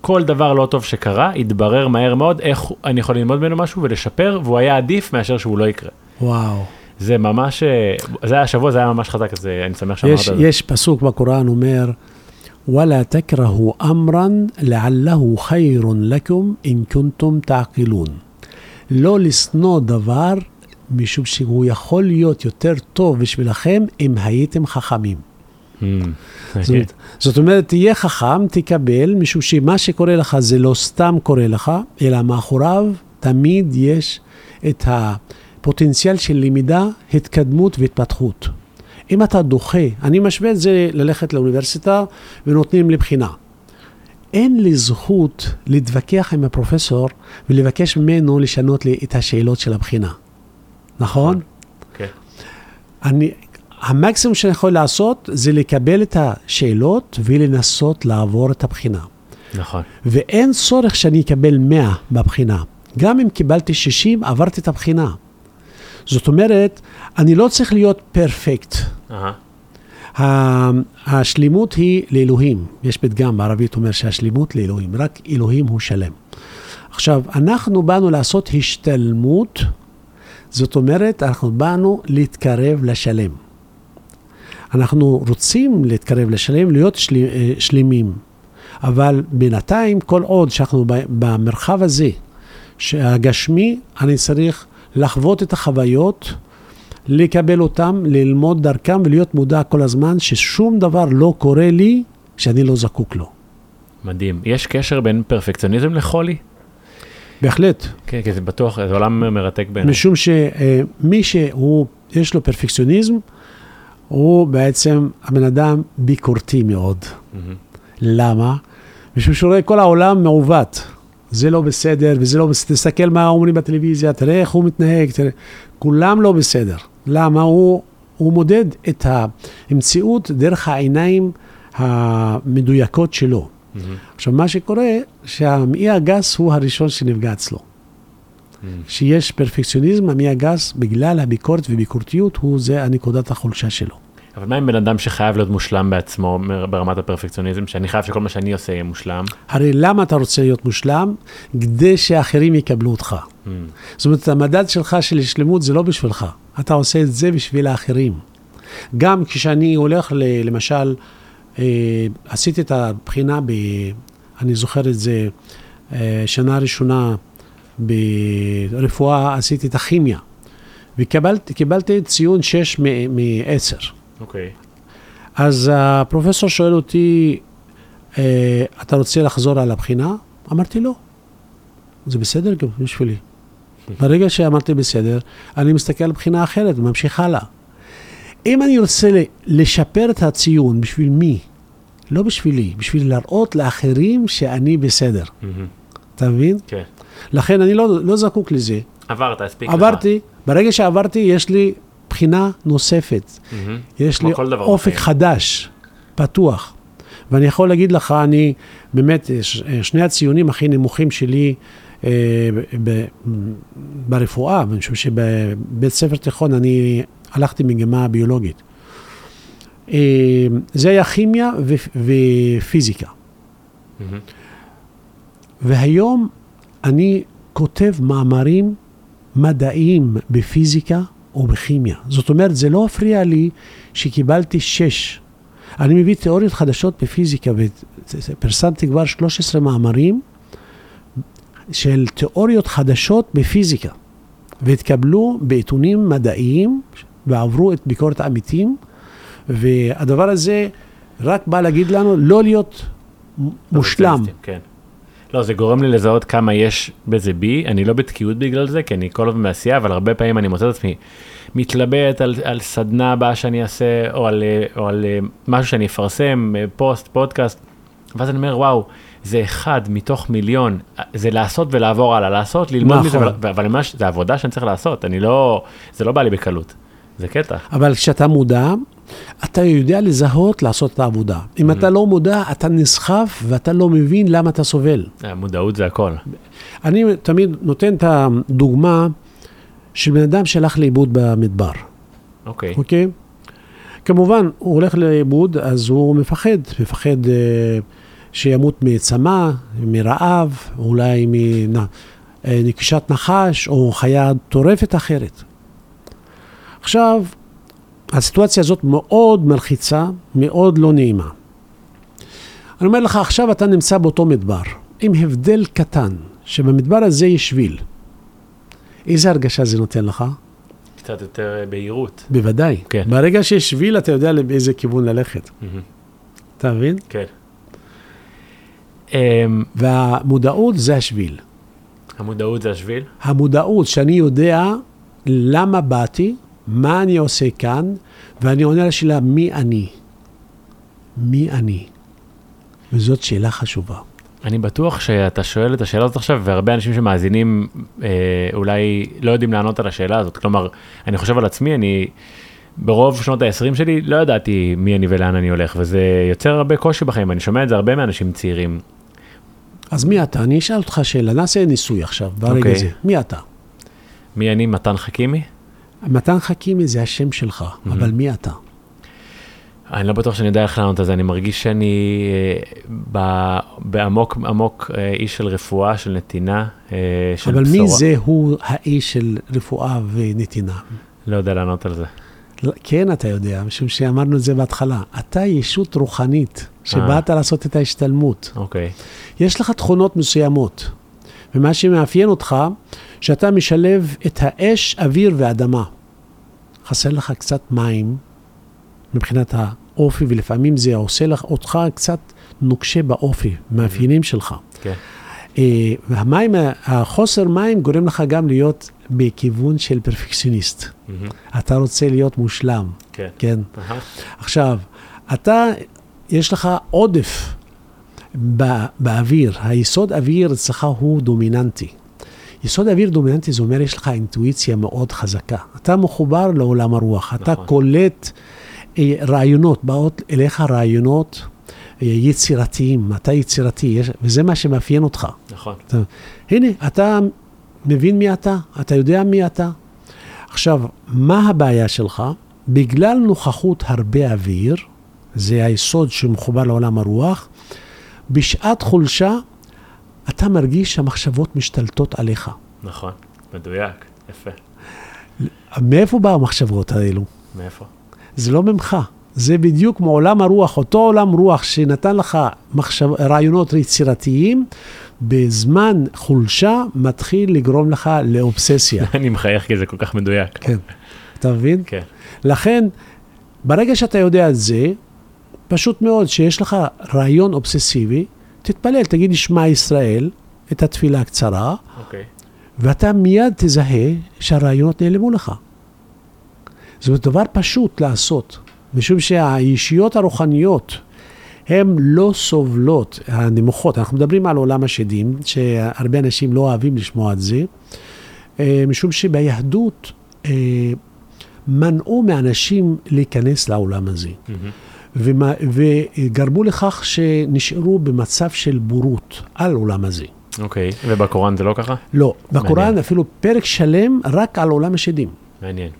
כל דבר לא טוב שקרה, התברר מהר מאוד איך אני יכול ללמוד ממנו משהו ולשפר, והוא היה עדיף מאשר שהוא לא יקרה. וואו. זה ממש, זה היה השבוע, זה היה ממש חזק, אז אני שמח שאמרת את זה. יש פסוק בקוראן אומר, ولا تكرهوا امرا لعله خير لكم ان كنتم تعقلون. לא לשנוא דבר משום שהוא יכול להיות יותר טוב בשבילכם אם הייתם חכמים. זאת אומרת, תהיה חכם, תקבל, משום שמה שקורה לך זה לא סתם קורה לך, אלא מאחוריו תמיד יש את פוטנציאל של למידה, התקדמות והתפתחות. אם אתה דוחה, אני משווה את זה ללכת לאוניברסיטה ונותנים לבחינה. אין לי זכות להתווכח עם הפרופסור ולבקש ממנו לשנות לי את השאלות של הבחינה. נכון? כן. אני, המקסימום שאני יכול לעשות זה לקבל את השאלות ולנסות לעבור את הבחינה. נכון. ואין צורך שאני אקבל מאה בבחינה. גם אם קיבלתי שישים, עברתי את הבחינה. זאת אומרת, אני לא צריך להיות פרפקט. אהה. השלימות היא לאלוהים. יש פתגם בערבית אומר שהשלימות לאלוהים, רק אלוהים הוא שלם. עכשיו, אנחנו באנו לעשות השתלמות, זאת אומרת, אנחנו באנו להתקרב לשלם. אנחנו רוצים להתקרב לשלם, להיות של... שלימים. אבל בינתיים, כל עוד שאנחנו במרחב הזה, שהגשמי, אני צריך לחוות את החוויות, לקבל אותם, ללמוד דרכם ולהיות מודע כל הזמן ששום דבר לא קורה לי שאני לא זקוק לו. מדהים. יש קשר בין פרפקציוניזם לחולי? בהחלט. כן, כי זה בטוח, זה עולם מרתק בעיני. משום שמי שהוא, יש לו פרפקציוניזם, הוא בעצם הבן אדם ביקורתי מאוד. Mm-hmm. למה? משום שהוא רואה כל העולם מעוות. זה לא בסדר, וזה לא בסדר. תסתכל מה אומרים בטלוויזיה, תראה איך הוא מתנהג, תראה. כולם לא בסדר. למה? הוא, הוא מודד את המציאות דרך העיניים המדויקות שלו. Mm-hmm. עכשיו, מה שקורה, שהמעי הגס הוא הראשון שנפגע אצלו. Mm-hmm. שיש פרפקציוניזם, המעי הגס, בגלל הביקורת וביקורתיות, הוא זה הנקודת החולשה שלו. אבל מה עם בן אדם שחייב להיות מושלם בעצמו ברמת הפרפקציוניזם, שאני חייב שכל מה שאני עושה יהיה מושלם? הרי למה אתה רוצה להיות מושלם? כדי שאחרים יקבלו אותך. Mm. זאת אומרת, המדד שלך של השלמות זה לא בשבילך. אתה עושה את זה בשביל האחרים. גם כשאני הולך, ל, למשל, אה, עשיתי את הבחינה, ב, אני זוכר את זה, אה, שנה ראשונה ברפואה, עשיתי את הכימיה, וקיבלתי קיבלתי ציון שש מעשר. אוקיי. אז הפרופסור שואל אותי, אתה רוצה לחזור על הבחינה? אמרתי לא. זה בסדר גם בשבילי. ברגע שאמרתי בסדר, אני מסתכל על בחינה אחרת, ממשיך הלאה. אם אני רוצה לשפר את הציון, בשביל מי? לא בשבילי, בשביל להראות לאחרים שאני בסדר. אתה מבין? כן. לכן אני לא זקוק לזה. עברת, הספיק לך. עברתי, ברגע שעברתי יש לי בחינה נוספת, יש לי אופק חדש, פתוח, ואני יכול להגיד לך, אני באמת, שני הציונים הכי נמוכים שלי ברפואה, משום שבבית ספר תיכון אני הלכתי מגמה ביולוגית, זה היה כימיה ופיזיקה, והיום אני כותב מאמרים מדעיים בפיזיקה, או בכימיה. זאת אומרת, זה לא הפריע לי שקיבלתי שש. אני מביא תיאוריות חדשות בפיזיקה, ופרסמתי כבר שלוש עשרה מאמרים של תיאוריות חדשות בפיזיקה, והתקבלו בעיתונים מדעיים, ועברו את ביקורת העמיתים, והדבר הזה רק בא להגיד לנו לא להיות מושלם. כן. לא, זה גורם לי לזהות כמה יש בזה בי, אני לא בתקיעות בגלל זה, כי אני כל הזמן בעשייה, אבל הרבה פעמים אני מוצא את עצמי מתלבט על, על סדנה הבאה שאני אעשה, או על, או על משהו שאני אפרסם, פוסט, פודקאסט, ואז אני אומר, וואו, זה אחד מתוך מיליון, זה לעשות ולעבור הלאה, לעשות, ללמוד מזה, אבל ממש, זה עבודה שאני צריך לעשות, אני לא, זה לא בא לי בקלות, זה קטע. אבל כשאתה מודע, אתה יודע לזהות לעשות את העבודה. אם אתה לא מודע, אתה נסחף ואתה לא מבין למה אתה סובל. המודעות זה הכל. אני תמיד נותן את הדוגמה של בן אדם שהלך לאיבוד במדבר. אוקיי. אוקיי? כמובן, הוא הולך לאיבוד, אז הוא מפחד. מפחד שימות מצמא, מרעב, אולי מנקישת נחש, או חיה טורפת אחרת. עכשיו, הסיטואציה הזאת מאוד מלחיצה, מאוד לא נעימה. אני אומר לך, עכשיו אתה נמצא באותו מדבר, עם הבדל קטן, שבמדבר הזה יש שביל. איזה הרגשה זה נותן לך? קצת יותר בהירות. בוודאי. כן. ברגע שיש שביל, אתה יודע באיזה כיוון ללכת. אתה מבין? כן. והמודעות זה השביל. המודעות זה השביל? המודעות שאני יודע למה באתי, מה אני עושה כאן, ואני עונה לשאלה מי אני. מי אני? וזאת שאלה חשובה. אני בטוח שאתה שואל את השאלה הזאת עכשיו, והרבה אנשים שמאזינים אה, אולי לא יודעים לענות על השאלה הזאת. כלומר, אני חושב על עצמי, אני ברוב שנות ה-עשרים שלי לא ידעתי מי אני ולאן אני הולך, וזה יוצר הרבה קושי בחיים, אני שומע את זה הרבה מאנשים צעירים. אז מי אתה? אני אשאל אותך שאלה, נעשה ניסוי עכשיו, ברגע okay. זה. מי אתה? מי אני? מתן חכימי? מתן חכימי זה השם שלך, mm-hmm. אבל מי אתה? אני לא בטוח שאני יודע איך לענות על זה, אני מרגיש שאני אה, בעמוק עמוק, אה, איש של רפואה, של נתינה, אה, של אבל בשורה. אבל מי זה הוא האיש של רפואה ונתינה? לא יודע לענות על זה. כן, אתה יודע, משום שאמרנו את זה בהתחלה. אתה ישות רוחנית שבאת לעשות את ההשתלמות. אוקיי. יש לך תכונות מסוימות, ומה שמאפיין אותך, שאתה משלב את האש, אוויר ואדמה. חסר לך קצת מים, מבחינת האופי, ולפעמים זה עושה לך, אותך קצת נוקשה באופי, מאפיינים שלך. כן. והמים, החוסר מים גורם לך גם להיות בכיוון של פרפקציוניסט. אתה רוצה להיות מושלם. כן. עכשיו, אתה, יש לך עודף באוויר. היסוד אוויר אצלך הוא דומיננטי. יסוד אוויר דומיננטי זה אומר, יש לך אינטואיציה מאוד חזקה. אתה מחובר לעולם הרוח. אתה קולט רעיונות, באות אליך רעיונות יצירתיים, אתה יצירתי, וזה מה שמאפיין אותך. נכון. הנה, אתה מבין מי אתה, אתה יודע מי אתה. עכשיו, מה הבעיה שלך? בגלל נוכחות הרבה אוויר, זה היסוד שמחובר לעולם הרוח, בשעת חולשה, אתה מרגיש שהמחשבות משתלטות עליך. נכון, מדויק, יפה. מאיפה באה המחשבות האלו? מאיפה? זה לא ממך. זה בדיוק מעולם הרוח, אותו עולם רוח שנתן לך מחשב, רעיונות יצירתיים, בזמן חולשה מתחיל לגרום לך לאובססיה. אני מחייך כי זה כל כך מדויק. כן, אתה מבין? כן. לכן, ברגע שאתה יודע את זה, פשוט מאוד שיש לך רעיון אובססיבי, תתפלל, תגיד לשמע ישראל, את התפילה הקצרה, אוקיי. ואתה מיד תזהה שהרעיונות נעלמו לך. זה דבר פשוט לעשות. משום שהאישיות הרוחניות, הן לא סובלות, הנמוכות, אנחנו מדברים על עולם השדים, שהרבה אנשים לא אוהבים לשמוע את זה, משום שביהדות מנעו מאנשים להיכנס לעולם הזה, וגרמו לכך שנשארו במצב של בורות על עולם הזה. אוקיי, ובקוראן זה לא ככה? לא, בקוראן אפילו פרק שלם רק על עולם השדים. מעניין.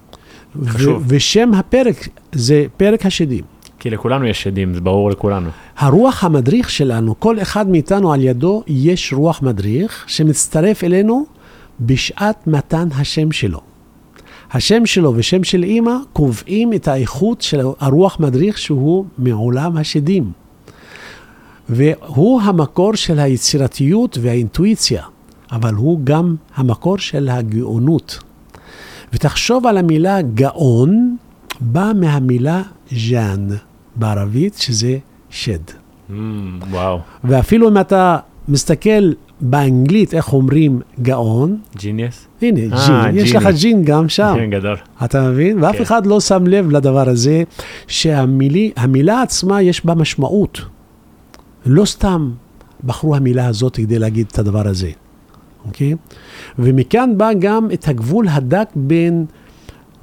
ושם הפרק זה פרק השדים. כי לכולנו יש שדים, זה ברור לכולנו. הרוח המדריך שלנו, כל אחד מאיתנו על ידו יש רוח מדריך שמצטרף אלינו בשעת מתן השם שלו. השם שלו ושם של אמא קובעים את האיכות של הרוח מדריך שהוא מעולם השדים. והוא המקור של היצירתיות והאינטואיציה, אבל הוא גם המקור של הגאונות. ותחשוב על המילה גאון, באה מהמילה ז'אן, בערבית, שזה שד. Mm, וואו. ואפילו אם אתה מסתכל באנגלית, איך אומרים גאון? ג'יניאס? הנה, 아, ג'ין. ג'יני. יש לך ג'ין גם שם. ג'ין גדול. אתה מבין? Okay. ואף אחד לא שם לב לדבר הזה, שהמילה עצמה יש בה משמעות. לא סתם בחרו המילה הזאת כדי להגיד את הדבר הזה. אוקיי? ומכאן בא גם את הגבול הדק בין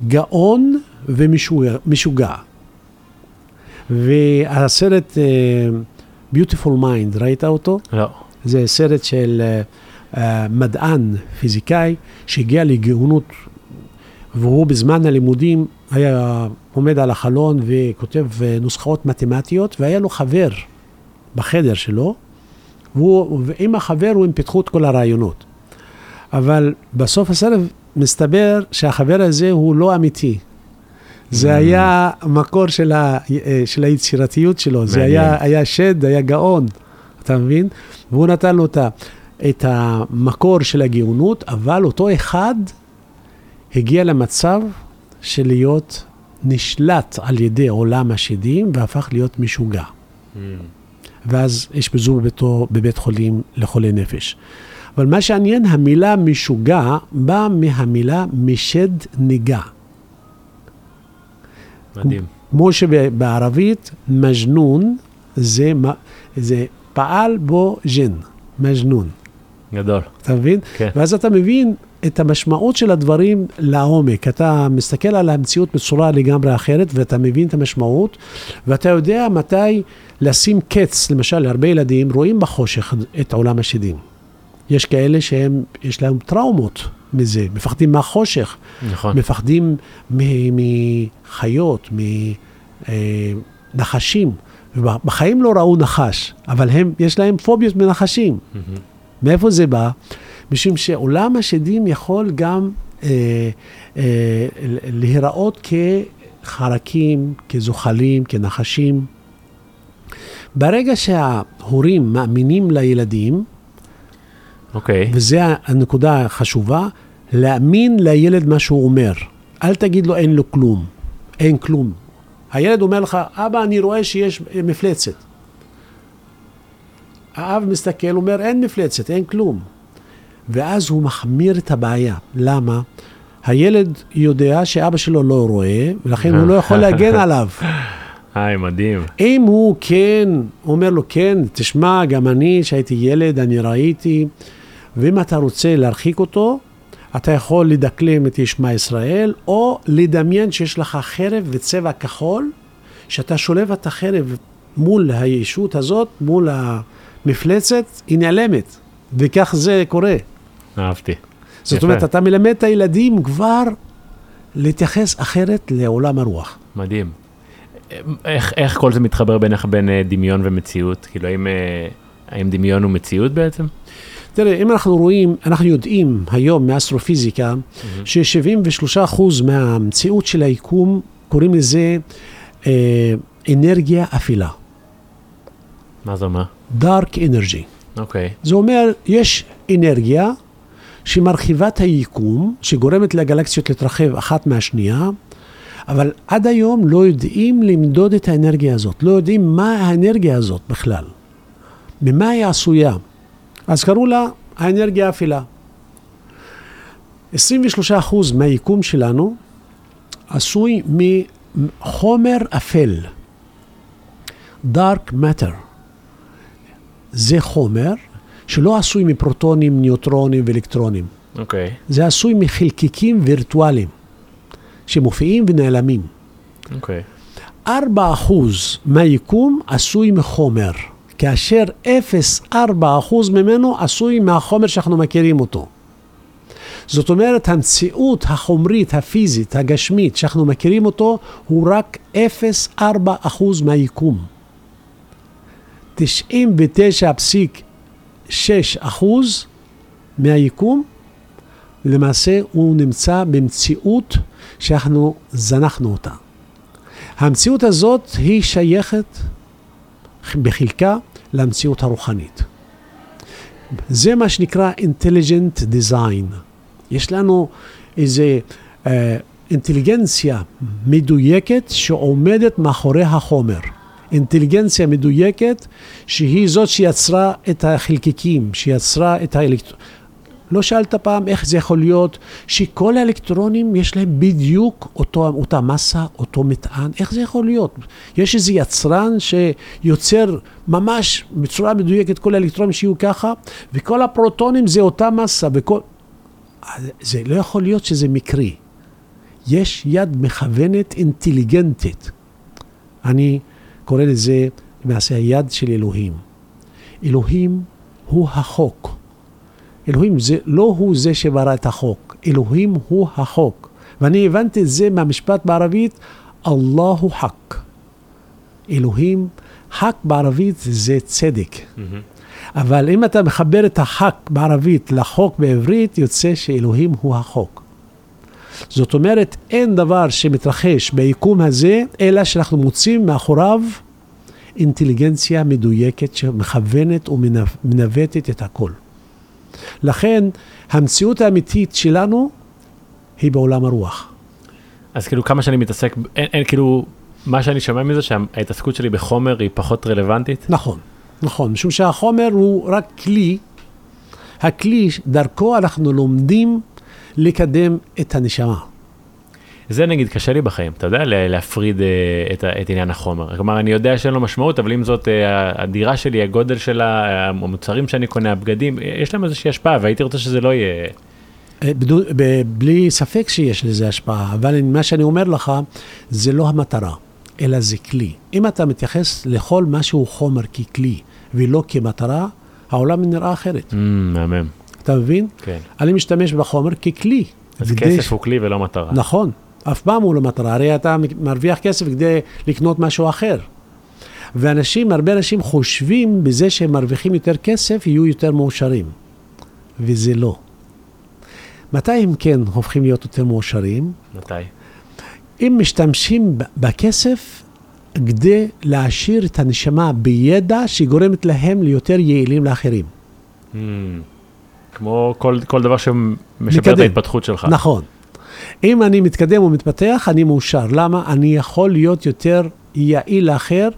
גאון ומשוגע. והסרט uh, Beautiful Mind, ראית אותו? לא. זה סרט של uh, מדען פיזיקאי שהגיע לגאונות, והוא בזמן הלימודים היה עומד על החלון וכותב נוסחאות מתמטיות, והיה לו חבר בחדר שלו, והוא, ועם החבר הוא הם פיתחו את כל הרעיונות. אבל בסוף הסרט מסתבר שהחבר הזה הוא לא אמיתי. זה היה מקור של, ה, של היצירתיות שלו. זה היה, היה שד, היה גאון. אתה מבין? והוא נתן לו את, את המקור של הגאונות, אבל אותו אחד הגיע למצב של להיות נשלט על ידי עולם השדים, והפך להיות משוגע. ואז יש בזור בביתו, בבית חולים לחולי נפש. אבל מה שעניין, המילה משוגע באה מהמילה משד נגע. מדהים. כמו שבערבית מג'נון זה, זה פעל בו ג'ן, מג'נון. גדול. אתה מבין? כן. ואז אתה מבין את המשמעות של הדברים לעומק. אתה מסתכל על המציאות בצורה לגמרי אחרת, ואתה מבין את המשמעות, ואתה יודע מתי לשים קץ. למשל, הרבה ילדים רואים בחושך את עולם השדים. יש כאלה שהם, יש להם טראומות מזה, מפחדים מהחושך, נכון. מפחדים מחיות, מנחשים. בחיים לא ראו נחש, אבל הם, יש להם פוביות מנחשים. Mm-hmm. מאיפה זה בא? משום שעולם השדים יכול גם אה, אה, להיראות כחרקים, כזוחלים, כנחשים. ברגע שההורים מאמינים לילדים, אוקיי. Okay. וזו הנקודה החשובה, להאמין לילד מה שהוא אומר. אל תגיד לו אין לו כלום, אין כלום. הילד אומר לך, אבא אני רואה שיש מפלצת. האב מסתכל, אומר אין מפלצת, אין כלום. ואז הוא מחמיר את הבעיה. למה? הילד יודע שאבא שלו לא רואה, ולכן הוא לא יכול להגן עליו. היי, מדהים. אם הוא כן, אומר לו כן, תשמע, גם אני שהייתי ילד, אני ראיתי, ואם אתה רוצה להרחיק אותו, אתה יכול לדקלם את ישמע ישראל, או לדמיין שיש לך חרב וצבע כחול, שאתה שולב את החרב מול הישות הזאת, מול המפלצת, היא נעלמת. וכך זה קורה. אהבתי. זאת יפה. אומרת, אתה מלמד את הילדים כבר להתייחס אחרת לעולם הרוח. מדהים. איך, איך כל זה מתחבר בינך בין דמיון ומציאות? כאילו, האם, האם דמיון הוא מציאות בעצם? תראה, אם אנחנו רואים, אנחנו יודעים היום מאסטרופיזיקה, mm-hmm. ש-שבעים ושלושה אחוז מהמציאות של היקום, קוראים לזה אה, אנרגיה אפלה. מה זה אומר? Dark energy. אוקיי. Okay. זה אומר, יש אנרגיה שמרחיבה את היקום, שגורמת לגלקסיות להתרחב אחת מהשנייה, אבל עד היום לא יודעים למדוד את האנרגיה הזאת, לא יודעים מה האנרגיה הזאת בכלל, ממה היא עשויה. אז קראו לה האנרגיה האפלה. עשרים ושלושה אחוז מהיקום שלנו עשוי מחומר אפל, dark matter. זה חומר שלא עשוי מפרוטונים, ניוטרונים ואלקטרונים. אוקיי. Okay. זה עשוי מחלקיקים וירטואליים, שמופיעים ונעלמים. אוקיי. Okay. ארבעה אחוז מהיקום עשוי מחומר, כאשר אפס נקודה ארבע אחוז ממנו עשוי מהחומר שאנחנו מכירים אותו. זאת אומרת, המציאות החומרית, הפיזית, הגשמית, שאנחנו מכירים אותו, הוא רק אפס נקודה ארבע אחוז מהיקום. תשעים ותשע נקודה שש אחוז מהיקום, למעשה הוא נמצא במציאות שאנחנו זנחנו אותה. המציאות הזאת היא שייכת בחלקה למציאות הרוחנית. זה מה שנקרא intelligent design. יש לנו איזה אה, אינטליגנציה מדויקת שעומדת מאחורי החומר. אינטליגנציה מדויקת שהיא זאת שיצרה את החלקיקים, שיצרה את האלקטרונים. לא שאלת פעם איך זה יכול להיות שכל האלקטרונים יש להם בדיוק אותו, אותה מסה, אותו מטען. איך זה יכול להיות? יש איזה יצרן שיוצר ממש בצורה מדויקת כל האלקטרונים שיהיו ככה, וכל הפרוטונים זה אותה מסה. וכל... זה לא יכול להיות שזה מקרי. יש יד מכוונת אינטליגנטית. אני קורא לזה מעשה היד של אלוהים. אלוהים הוא החוק. אלוהים זה, לא הוא זה שברא את החוק. אלוהים הוא החוק. ואני הבנתי את זה מהמשפט בערבית, אללה הוא חק. אלוהים, חק בערבית זה צדק. Mm-hmm. אבל אם אתה מחבר את החק בערבית לחוק בעברית, יוצא שאלוהים הוא החוק. זאת אומרת, אין דבר שמתרחש ביקום הזה, אלא שאנחנו מוצאים מאחוריו אינטליגנציה מדויקת שמכוונת ומנווטת את הכל. לכן, המציאות האמיתית שלנו היא בעולם הרוח. אז כאילו כמה שאני מתעסק, אין, אין כאילו, מה שאני שומע מזה שההתעסקות שלי בחומר היא פחות רלוונטית? נכון, נכון. משום שהחומר הוא רק כלי, הכלי דרכו אנחנו לומדים לקדם את הנשמה. זה נגיד קשה לי בחיים, אתה יודע, להפריד את, את עניין החומר. כלומר, אני יודע שאין לו משמעות, אבל אם זאת הדירה שלי, הגודל שלה, המוצרים שאני קונה, הבגדים, יש להם איזושהי השפעה, והייתי רוצה שזה לא יהיה... בלי ספק שיש לזה השפעה, אבל מה שאני אומר לך, זה לא המטרה, אלא זה כלי. אם אתה מתייחס לכל משהו חומר ככלי, ולא כמטרה, העולם נראה אחרת. מהמם. אתה מבין? כן. אני משתמש בחומר ככלי. אז כסף הוא כלי ולא מטרה. נכון. אף פעם הוא לא מטרה. הרי אתה מרוויח כסף כדי לקנות משהו אחר. ואנשים, הרבה אנשים חושבים בזה שהם מרוויחים יותר כסף, יהיו יותר מאושרים. וזה לא. מתי הם כן הופכים להיות יותר מאושרים? מתי? אם משתמשים בכסף כדי להשאיר את הנשמה בידע שגורמת להם ליותר יעילים לאחרים. Mm, כמו כל, כל דבר שמשפר את ההתפתחות שלך. נכון. אם אני מתקדם ומתפתח, אני מאושר. למה? אני יכול להיות יותר יעיל לאחר,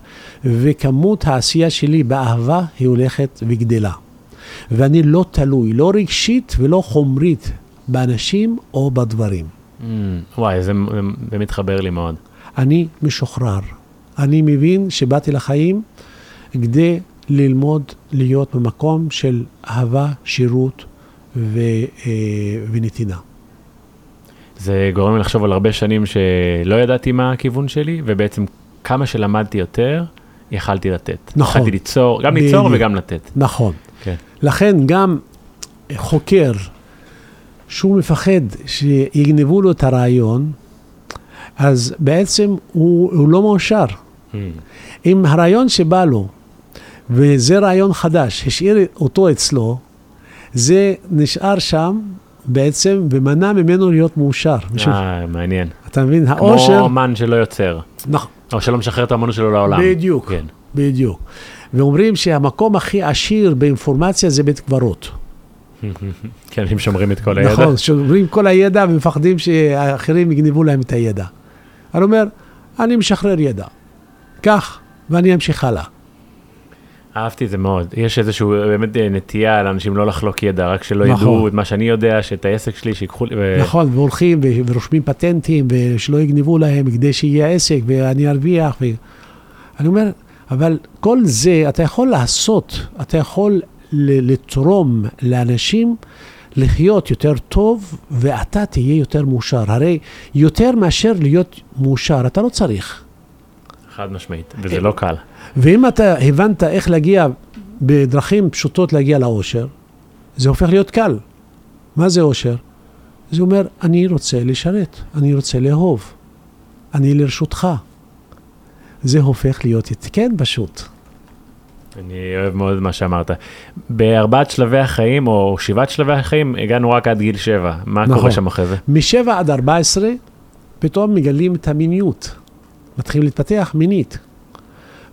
וכמות העשייה שלי באהבה היא הולכת וגדלה. ואני לא תלוי, לא רגשית ולא חומרית, באנשים או בדברים. Mm, וואי, זה, זה מתחבר לי מאוד. אני משוחרר. אני מבין שבאתי לחיים כדי ללמוד להיות במקום של אהבה, שירות ו, ונתינה. זה גורם לחשוב על הרבה שנים שלא ידעתי מה הכיוון שלי, ובעצם כמה שלמדתי יותר, יכלתי לתת. נכון. יכלתי ליצור, גם ליצור ב- וגם לתת. נכון. כן. לכן גם חוקר שהוא מפחד שיגנבו לו את הרעיון, אז בעצם הוא, הוא לא מאושר. Mm. אם הרעיון שבא לו, וזה רעיון חדש, השאיר אותו אצלו, זה נשאר שם בעצם, ומנע ממנו להיות מאושר. אה, מעניין. אתה מבין, האושר... כמו אומן שלא יוצר. נכון. או שלא משחרר את האמנות שלו לעולם. בדיוק, כן. בדיוק. ואומרים שהמקום הכי עשיר באינפורמציה זה בית קברות. כי אנשים שומרים את כל הידע. נכון, שומרים כל הידע ומפחדים שאחרים יגניבו להם את הידע. אני אומר, אני משחרר ידע. כך, ואני אמשיך הלאה. אהבתי את זה מאוד. יש איזושהי באמת נטייה לאנשים לא לחלוק ידע, רק שלא ידעו את מה שאני יודע, שאת העסק שלי שיקחו... נכון, והולכים ורושמים פטנטים, ושלא יגניבו להם כדי שיהיה עסק, ואני ארוויח. אני אומר, אבל כל זה אתה יכול לעשות, אתה יכול... לתרום לאנשים לחיות יותר טוב, ואתה תהיה יותר מאושר. הרי יותר מאשר להיות מאושר, אתה לא צריך. חד משמעית, וזה לא קל. ואם אתה הבנת איך להגיע, בדרכים פשוטות להגיע לאושר, זה הופך להיות קל. מה זה אושר? זה אומר, אני רוצה לשרת, אני רוצה לאהוב, אני לרשותך. זה הופך להיות התקן פשוט. אני אוהב מאוד מה שאמרת. בארבעת שלבי החיים, או שבעת שלבי החיים, הגענו רק עד גיל שבע. מה נכון. קורה שם אחרי זה? משבע עד ארבע עשרה, פתאום מגלים את המיניות. מתחילים להתפתח מינית.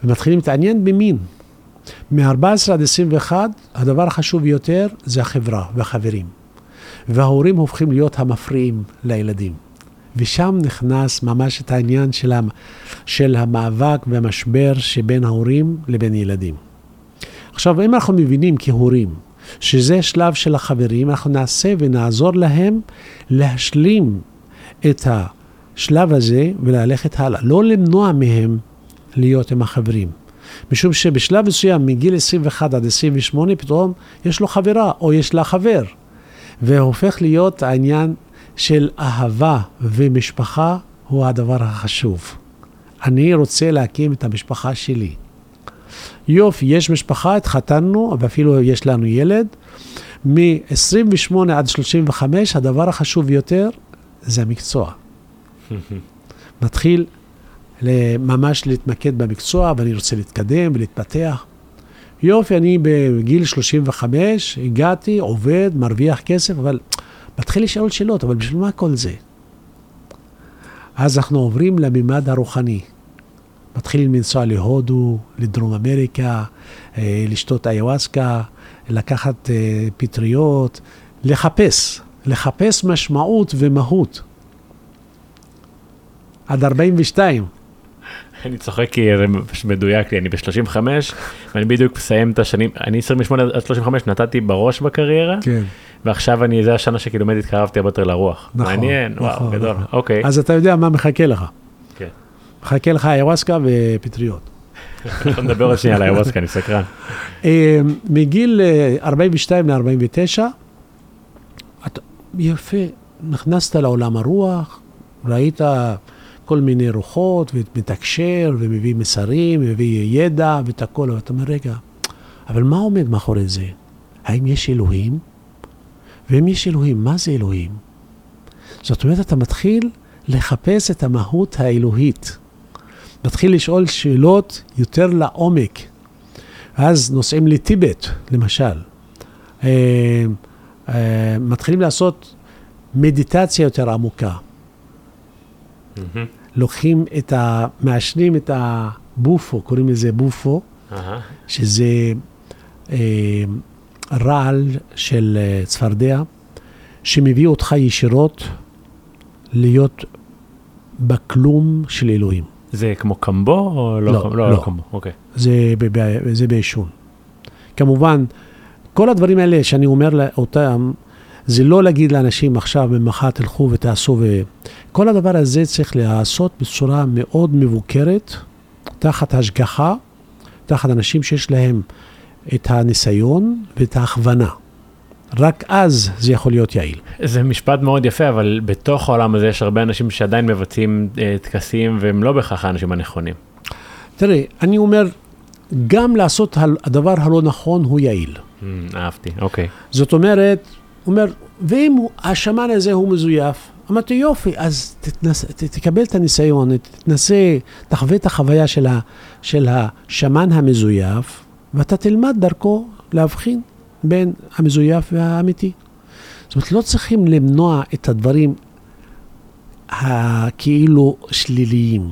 ומתחילים להתעניין במין. מארבע עשרה עד עשרים ואחד, הדבר החשוב יותר זה החברה והחברים. וההורים הופכים להיות המפריעים לילדים. ושם נכנס ממש את העניין של, המ... של המאבק והמשבר שבין ההורים לבין ילדים. עכשיו, אם אנחנו מבינים כהורים שזה שלב של החברים, אנחנו נעשה ונעזור להם להשלים את השלב הזה וללכת הלאה. לא למנוע מהם להיות עם החברים. משום שבשלב מסוים, מגיל עשרים ואחת עד עשרים ושמונה, פתאום יש לו חברה או יש לה חבר. והופך להיות העניין... של אהבה ומשפחה הוא הדבר החשוב. אני רוצה להקים את המשפחה שלי. יופי, יש משפחה, התחתנו, ואפילו יש לנו ילד. מ-עשרים ושמונה עד שלושים וחמש, הדבר החשוב יותר זה המקצוע. מתחיל ממש להתמקד במקצוע, ואני רוצה להתקדם ולהתפתח. יופי, אני בגיל שלושים וחמש, הגעתי, עובד, מרוויח כסף, אבל... מתחיל לשאול שאלות, אבל בשביל מה כל זה? אז אנחנו עוברים לממד הרוחני. מתחילים לנסוע להודו, לדרום אמריקה, לשתות איוואסקה, לקחת פטריות, לחפש, לחפש משמעות ומהות. עד ארבעים ושתיים. אני צוחק כי זה מדויק לי, אני ב-שלושים וחמש, ואני בדיוק מסיים את השנים, אני עשרים ושמונה עד שלושים וחמש נתתי בראש בקריירה, כן. ועכשיו אני, זה השנה שכאילו באמת התקרבתי יותר לרוח. נכון, מעניין, נכון, וואו, נכון. גדול, אוקיי. אז אתה יודע מה מחכה לך. כן. מחכה לך איוואסקה ופטריות. אתה מדבר שנייה על איוואסקה, אני סקרן. מגיל ארבעים ושתיים ל-ארבעים ותשע, יפה, נכנסת לעולם הרוח, ראית כל מיני רוחות, ומתקשר, ומביא מסרים, ומביא ידע, ואת הכל, ואתה אומר, רגע, אבל מה עומד מאחורי זה? האם יש אלוהים? ואם יש אלוהים, מה זה אלוהים? זאת אומרת, אתה מתחיל לחפש את המהות האלוהית. מתחיל לשאול שאלות יותר לעומק. אז נוסעים לטיבט, למשל. מתחילים לעשות מדיטציה יותר עמוקה. לוקחים את ה... מאשנים את הבופו, קוראים לזה בופו, שזה רעל של צפרדע, שמביא אותך ישירות להיות בכלום של אלוהים. זה כמו קמבו או לא? לא, לא, לא קמבו, אוקיי. זה בישון. כמובן, כל הדברים האלה שאני אומר אותם, זה לא להגיד לאנשים עכשיו, ממחר תלכו ותעשו ו... כל הדבר הזה צריך לעשות בצורה מאוד מבוקרת, תחת השגחה, תחת אנשים שיש להם את הניסיון ואת ההכוונה. רק אז זה יכול להיות יעיל. זה משפט מאוד יפה, אבל בתוך העולם הזה יש הרבה אנשים שעדיין מבצעים תקסים, והם לא בהכרח האנשים הנכונים. תראה, אני אומר, גם לעשות הדבר הלא נכון הוא יעיל. אהבתי, אוקיי. זאת אומרת, אומר, ואם השמן הזה הוא מזויף, אמרתי, יופי, אז תתנס, תקבל את הניסיון, תתנסה, תחווה את החוויה של, ה, של השמן המזויף, ואתה תלמד דרכו להבחין בין המזויף והאמיתי. זאת אומרת, לא צריכים למנוע את הדברים הכאילו שליליים.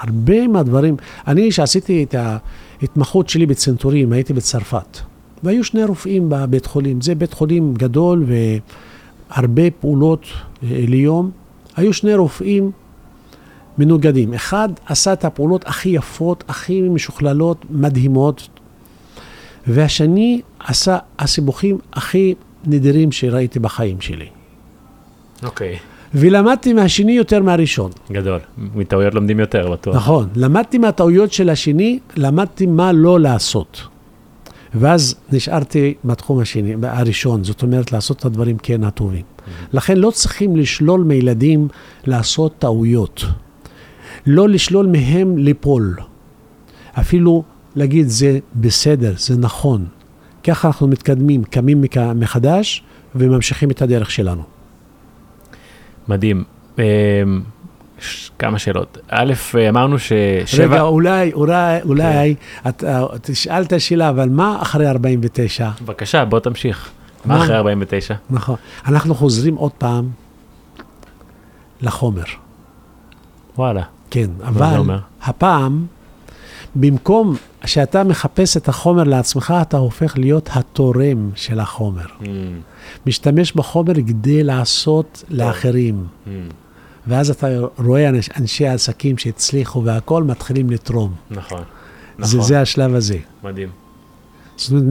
הרבה מהדברים, אני שעשיתי את ההתמחות שלי בצנתורים, הייתי בצרפת, והיו שני רופאים בבית חולים, זה בית חולים גדול והרבה פעולות ליום, היו שני רופאים מנוגדים, אחד עשה את הפעולות הכי יפות, הכי משוכללות, מדהימות, והשני עשה הסיבוכים הכי נדירים שראיתי בחיים שלי. אוקיי. ולמדתי מהשני יותר מהראשון. גדול, מטעויות לומדים יותר, בטוח. נכון, למדתי מהטעויות של השני, למדתי מה לא לעשות. ואז נשארתי בתחום השני, הראשון, זאת אומרת לעשות את הדברים כן הטובים. לכן לא צריכים לשלול מילדים לעשות טעויות. לא לשלול מהם ליפול. אפילו להגיד זה בסדר, זה נכון. ככה אנחנו מתקדמים, קמים מחדש וממשיכים את הדרך שלנו. מדהים. כמה שאלות. א', אמרנו ששבע... רגע, אולי, אולי, אולי, תשאלת שאלה, אבל מה אחרי ארבעים ותשע? בבקשה, בוא תמשיך. מה אחרי ארבעים ותשע? נכון. אנחנו חוזרים עוד פעם לחומר. וואלה. כן, אבל הפעם, במקום שאתה מחפש את החומר לעצמך, אתה הופך להיות התורם של החומר. משתמש בחומר כדי לעשות לאחרים. ואז אתה רואה אנשי העסקים שהצליחו והכל מתחילים לתרום. נכון. זה השלב הזה. מדהים. זאת אומרת,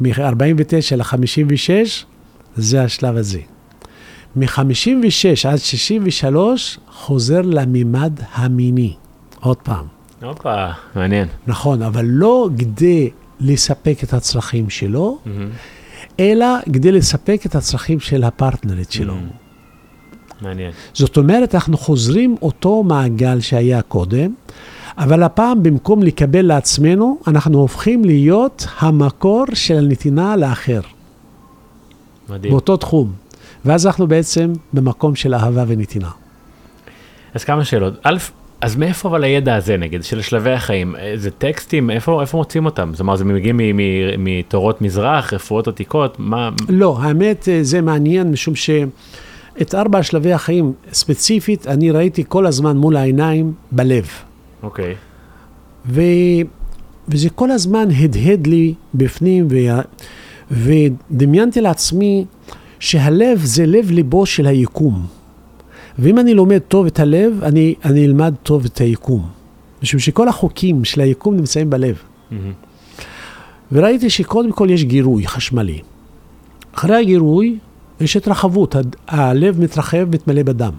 מ-ארבעים ותשע ל-חמישים ושש, זה השלב הזה. מ-חמישים ושש עד שישים ושלוש, חוזר לממד המיני. עוד פעם. עוד פעם, מעניין. נכון, אבל לא כדי לספק את הצרכים שלו, אלא כדי לספק את הצרכים של הפרטנרית שלו. מעניין. זאת אומרת, אנחנו חוזרים אותו מעגל שהיה קודם, אבל הפעם במקום לקבל לעצמנו, אנחנו הופכים להיות המקור של נתינה לאחר. מדהים. באותו תחום. ואז אנחנו בעצם במקום של אהבה ונתינה. אז כמה שאלות. א', אז מאיפה אבל הידע הזה נגיד, של שלבי החיים? זה טקסטים, איפה, איפה מוצאים אותם? זאת אומרת, זה מגיעים מתורות מזרח, רפואות עתיקות, מה... לא, האמת זה מעניין משום ש... את ארבע שלבי החיים ספציפית, אני ראיתי כל הזמן מול העיניים בלב. אוקיי. ו... וזה כל הזמן הדהד לי בפנים, ו... ודמיינתי לעצמי שהלב זה לב ליבו של היקום. ואם אני לומד טוב את הלב, אני, אני אלמד טוב את היקום. משום שכל החוקים של היקום נמצאים בלב. Mm-hmm. וראיתי שקודם כל יש גירוי חשמלי. אחרי הגירוי יש התרחבות, ה- הלב מתרחב ומתמלא בדם.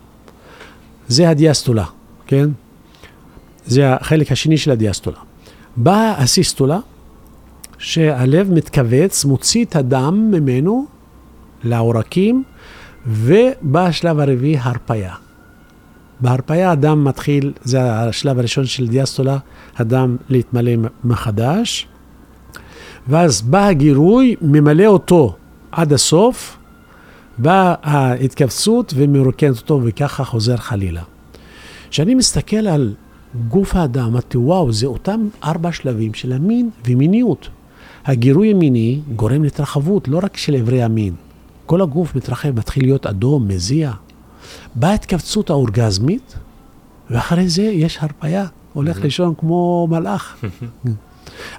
זה הדיאסטולה, כן? זה החלק השני של הדיאסטולה. באה הסיסטולה, שהלב מתכווץ, מוציא את הדם ממנו לעורקים, ובא השלב הרביעי, הרפיה. בהרפיה הדם מתחיל, זה השלב הראשון של דיאסטולה, הדם להתמלא מחדש, ואז בא הגירוי, ממלא אותו עד הסוף, באה ההתכווצות ומרוקנת אותו, וככה חוזר חלילה. כשאני מסתכל על גוף האדם, אמרתי, וואו, זה אותם ארבע שלבים של המין ומיניות. הגירוי המיני גורם להתרחבות, לא רק של עברי המין. כל הגוף מתרחב, מתחיל להיות אדום, מזיע. באה התכווצות האורגזמית, ואחרי זה יש הרפיה, הולך לישון כמו מלאך.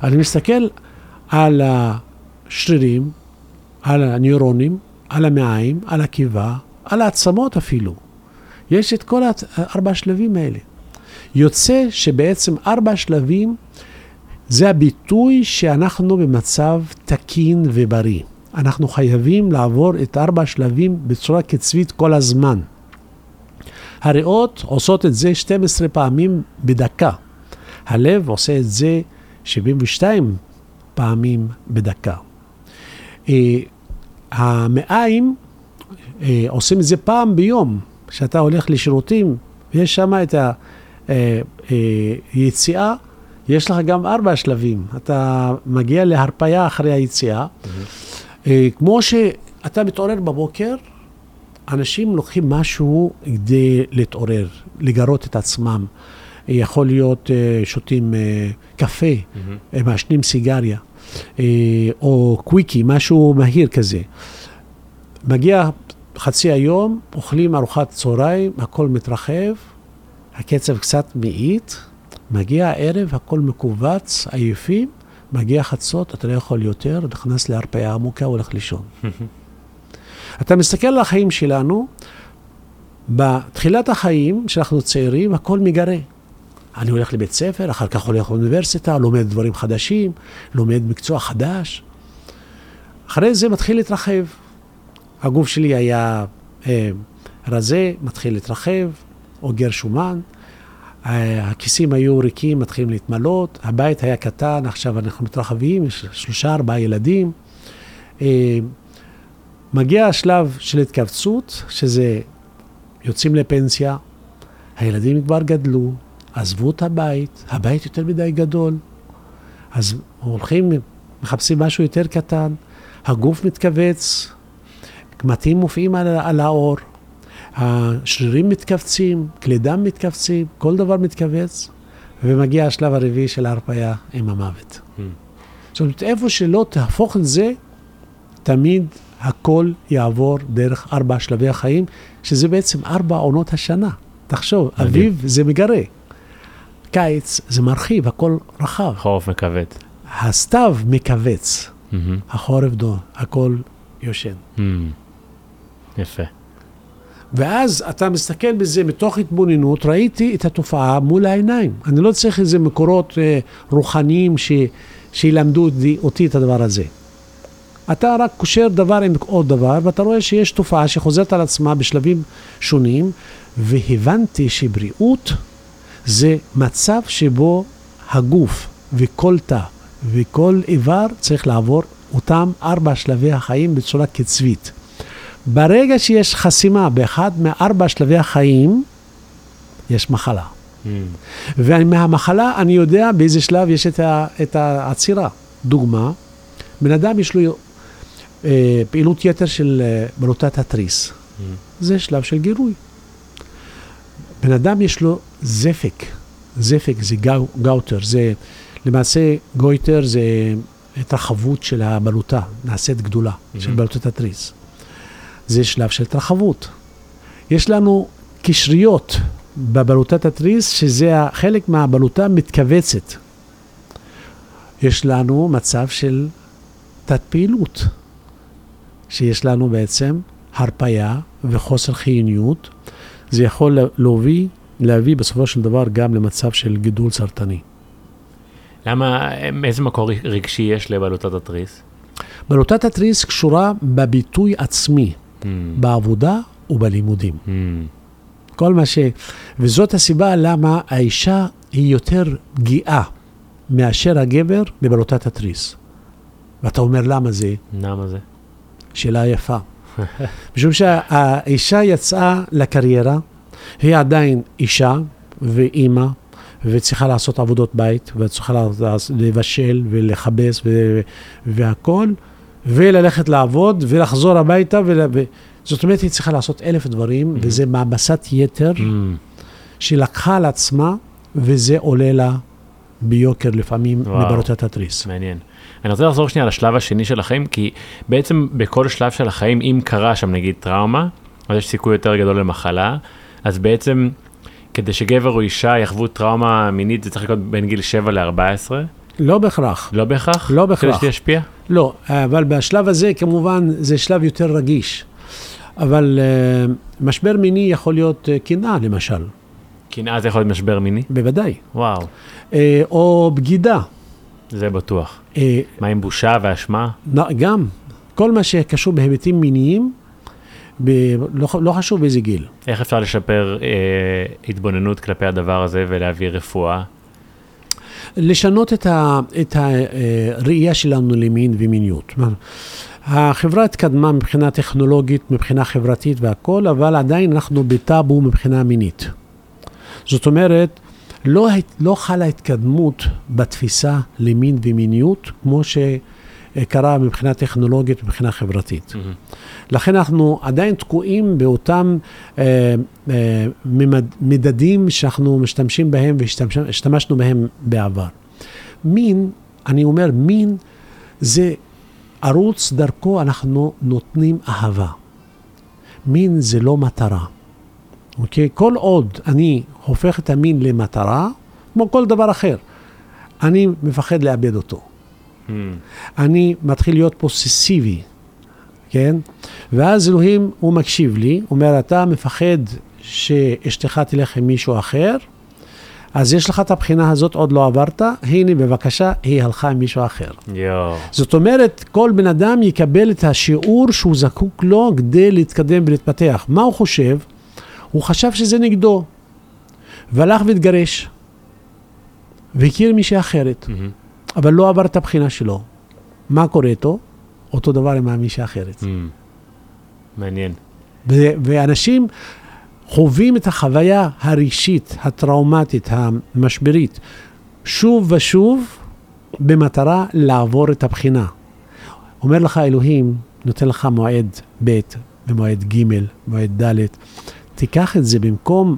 אני מסתכל על השרירים, על הניורונים, על המעיים, על הקיבה, על העצמות אפילו. יש את כל ארבע השלבים האלה. יוצא שבעצם ארבע שלבים זה הביטוי שאנחנו במצב תקין ובריא. אנחנו חייבים לעבור את ארבע שלבים בצורה קצבית כל הזמן. הריאות עושות את זה שתים עשרה פעמים בדקה. הלב עושה את זה שבעים ושתיים פעמים בדקה. המעיים עושים את זה פעם ביום, כשאתה הולך לשירותים ויש שם את ה... יציאה, יש לך גם ארבע שלבים. אתה מגיע להרפיה אחרי היציאה. כמו שאתה מתעורר בבוקר, אנשים לוקחים משהו כדי להתעורר, לגרות את עצמם. יכול להיות שותים קפה, מעשנים סיגריה, או קוויקי, משהו מהיר כזה. מגיע חצי היום, אוכלים ארוחת צהריים, הכל מתרחב, הקצב קצת מאית, מגיע הערב, הכל מקובץ, עייפים, מגיע חצות, אתה לא יכול יותר, נכנס להרפאיה עמוקה, הולך לישון. אתה מסתכל על החיים שלנו, בתחילת החיים, כשאנחנו צעירים, הכל מגרה. אני הולך לבית ספר, אחר כך הולך לאוניברסיטה, לומד דברים חדשים, לומד מקצוע חדש. אחרי זה מתחיל להתרחב. הגוף שלי היה אה, רזה, מתחיל להתרחב, אוגר שומן, הכיסים היו ריקים, מתחילים להתמלות, הבית היה קטן, עכשיו אנחנו מתרחבים, יש שלושה, ארבעה ילדים. מגיע השלב של התכווצות, שזה יוצאים לפנסיה, הילדים כבר גדלו, עזבו את הבית, הבית יותר מדי גדול, אז הולכים, מחפשים משהו יותר קטן, הגוף מתכווץ, קמטים מופיעים על, על האור, השרירים מתכווצים, כלי דם מתכווצים, כל דבר מתכווץ, ומגיע השלב הרביעי של ההרפאיה עם המוות. Mm. זאת אומרת, איפה שלא תהפוך את זה, תמיד הכל יעבור דרך ארבע שלבי החיים, שזה בעצם ארבע עונות השנה. תחשוב, אביב זה מגרה, קיץ זה מרחיב, הכל רחב. חורף מכווץ. הסתיו מכווץ, mm-hmm. החורף דו, הכל יושן. Mm. יפה. ואז אתה מסתכל בזה מתוך התבוננות, ראיתי את התופעה מול העיניים. אני לא צריך איזה מקורות אה, רוחניים ש, שילמדו אותי את הדבר הזה. אתה רק קושר דבר עם עוד דבר, ואתה רואה שיש תופעה שחוזרת על עצמה בשלבים שונים, והבנתי שבריאות זה מצב שבו הגוף וכל תא וכל איבר צריך לעבור אותם ארבע שלבי החיים בצורה קצבית. ברגע שיש חסימה באחד מארבע שלבי החיים, יש מחלה. Mm. ומהמחלה אני יודע באיזה שלב יש את, ה, את העצירה. דוגמה, בן אדם יש לו אה, פעילות יתר של אה, בלוטת התריס. Mm. זה שלב של גירוי. בן אדם יש לו זפק. זפק זה גא, גאוטר. זה, למעשה גויטר זה התרחבות של הבלוטה, נעשית גדולה, mm-hmm. של בלוטת התריס. זה שלב של התרחבות. יש לנו קשריות בבלוטת התריס, שזה חלק מהבלוטה מתכווצת. יש לנו מצב של תת פעילות, שיש לנו בעצם הרפיה וחוסר חיוניות. זה יכול להוביל להביא בסופו של דבר גם למצב של גידול סרטני. למה, איזה מקור רגשי יש לבלוטת התריס? בלוטת התריס קשורה בביטוי עצמי, mm. בעבודה ובלימודים. Mm. כל מה ש... וזאת הסיבה למה האישה היא יותר פגיעה מאשר הגבר בבלוטת התריס. ואתה אומר למה זה? למה זה? שאלה יפה. משום שהאישה יצאה לקריירה, היא עדיין אישה ואימא, וצריכה לעשות עבודות בית, וצריכה לבשל ולחבש והכל, וללכת לעבוד ולחזור הביתה. זאת אומרת, היא צריכה לעשות אלף דברים, וזה מעבסת יתר שלקחה על עצמה, וזה עולה לה ביוקר לפעמים מבלוטת התריס. מעניין. אני רוצה לחזור שנייה לשלב השני של החיים, כי בעצם בכל שלב של החיים, אם קרה שם נגיד טראומה, אז יש סיכוי יותר גדול למחלה, אז בעצם כדי שגבר או אישה יחוו טראומה מינית, זה צריך לקרות בין גיל שבע לארבע עשרה? לא בהכרח. לא בהכרח? לא בהכרח. כדי שתשפיע? לא, אבל בשלב הזה כמובן זה שלב יותר רגיש. אבל משבר מיני יכול להיות קנאה למשל. קנאה זה יכול להיות משבר מיני? בוודאי. וואו. או בגידה. זה בטוח. מה עם בושה והאשמה? גם. כל מה שקשור בהיבטים מיניים, לא חשוב באיזה גיל. איך אפשר לשפר התבוננות כלפי הדבר הזה ולהביא רפואה? לשנות את הראייה שלנו למין ומיניות. החברה התקדמה מבחינה טכנולוגית, מבחינה חברתית והכל, אבל עדיין אנחנו בטאבו מבחינה מינית. זאת אומרת, לא, לא חלה התקדמות בתפיסה למין ומיניות, כמו שקרה מבחינה טכנולוגית ומבחינה חברתית. Mm-hmm. לכן אנחנו עדיין תקועים באותם אה, אה, ממד, מדדים שאנחנו משתמשים בהם והשתמשנו בהם בעבר. מין, אני אומר, מין זה ערוץ דרכו אנחנו נותנים אהבה. מין זה לא מטרה. אוקיי? כל עוד אני הופך את המין למטרה, כמו כל דבר אחר, אני מפחד לאבד אותו. Hmm. אני מתחיל להיות פוססיבי, כן? ואז אלוהים, הוא מקשיב לי, אומר, אתה מפחד שאשתך תלך עם מישהו אחר, אז יש לך את הבחינה הזאת, עוד לא עברת, הנה בבקשה, היא הלכה עם מישהו אחר. Yo. זאת אומרת, כל בן אדם יקבל את השיעור שהוא זקוק לו כדי להתקדם ולהתפתח. מה הוא חושב? הוא חשב שזה נגדו, והלך והתגרש, והכיר מישהי אחרת, mm-hmm. אבל לא עבר את הבחינה שלו. מה קורה איתו? אותו דבר עם מישהי אחרת. Mm-hmm. מעניין. ו- ואנשים חווים את החוויה הראשית, הטראומטית, המשברית, שוב ושוב, במטרה לעבור את הבחינה. אומר לך אלוהים, נותן לך מועד ב' ומועד ג' ומועד ד', תיקח את זה במקום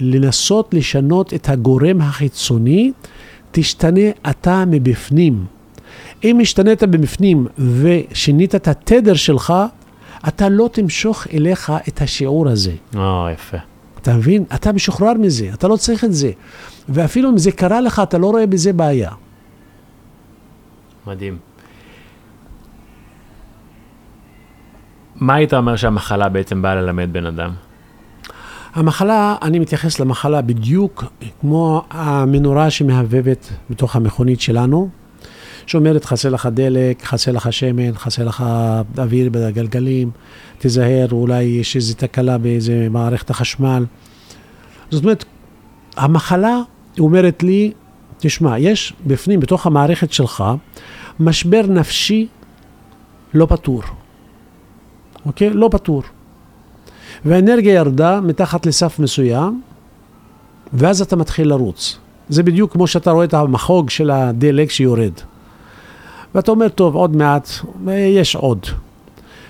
לנסות לשנות את הגורם החיצוני, תשתנה אתה מבפנים. אם השתנית מבפנים ושינית את התדר שלך, אתה לא תמשוך אליך את השיעור הזה. אה, יפה. אתה מבין? אתה משוחרר מזה, אתה לא צריך את זה. ואפילו אם זה קרה לך, אתה לא רואה בזה בעיה. מדהים. מה היית אומר שהמחלה בעצם באה ללמד בן אדם? המחלה, אני מתייחס למחלה בדיוק כמו המנורה שמהבבת בתוך המכונית שלנו, שאומרת חסה לך דלק, חסה לך שמן, חסה לך אוויר בגלגלים, תזהר, אולי יש איזו תקלה באיזה מערכת החשמל. זאת אומרת, המחלה אומרת לי, תשמע, יש בפנים, בתוך המערכת שלך, משבר נפשי לא פתור. אוקיי? לא פתור. והאנרגיה ירדה מתחת לסף מסוים, ואז אתה מתחיל לרוץ. זה בדיוק כמו שאתה רואה את המחוג של הדלק שיורד. ואתה אומר, טוב, עוד מעט, יש עוד.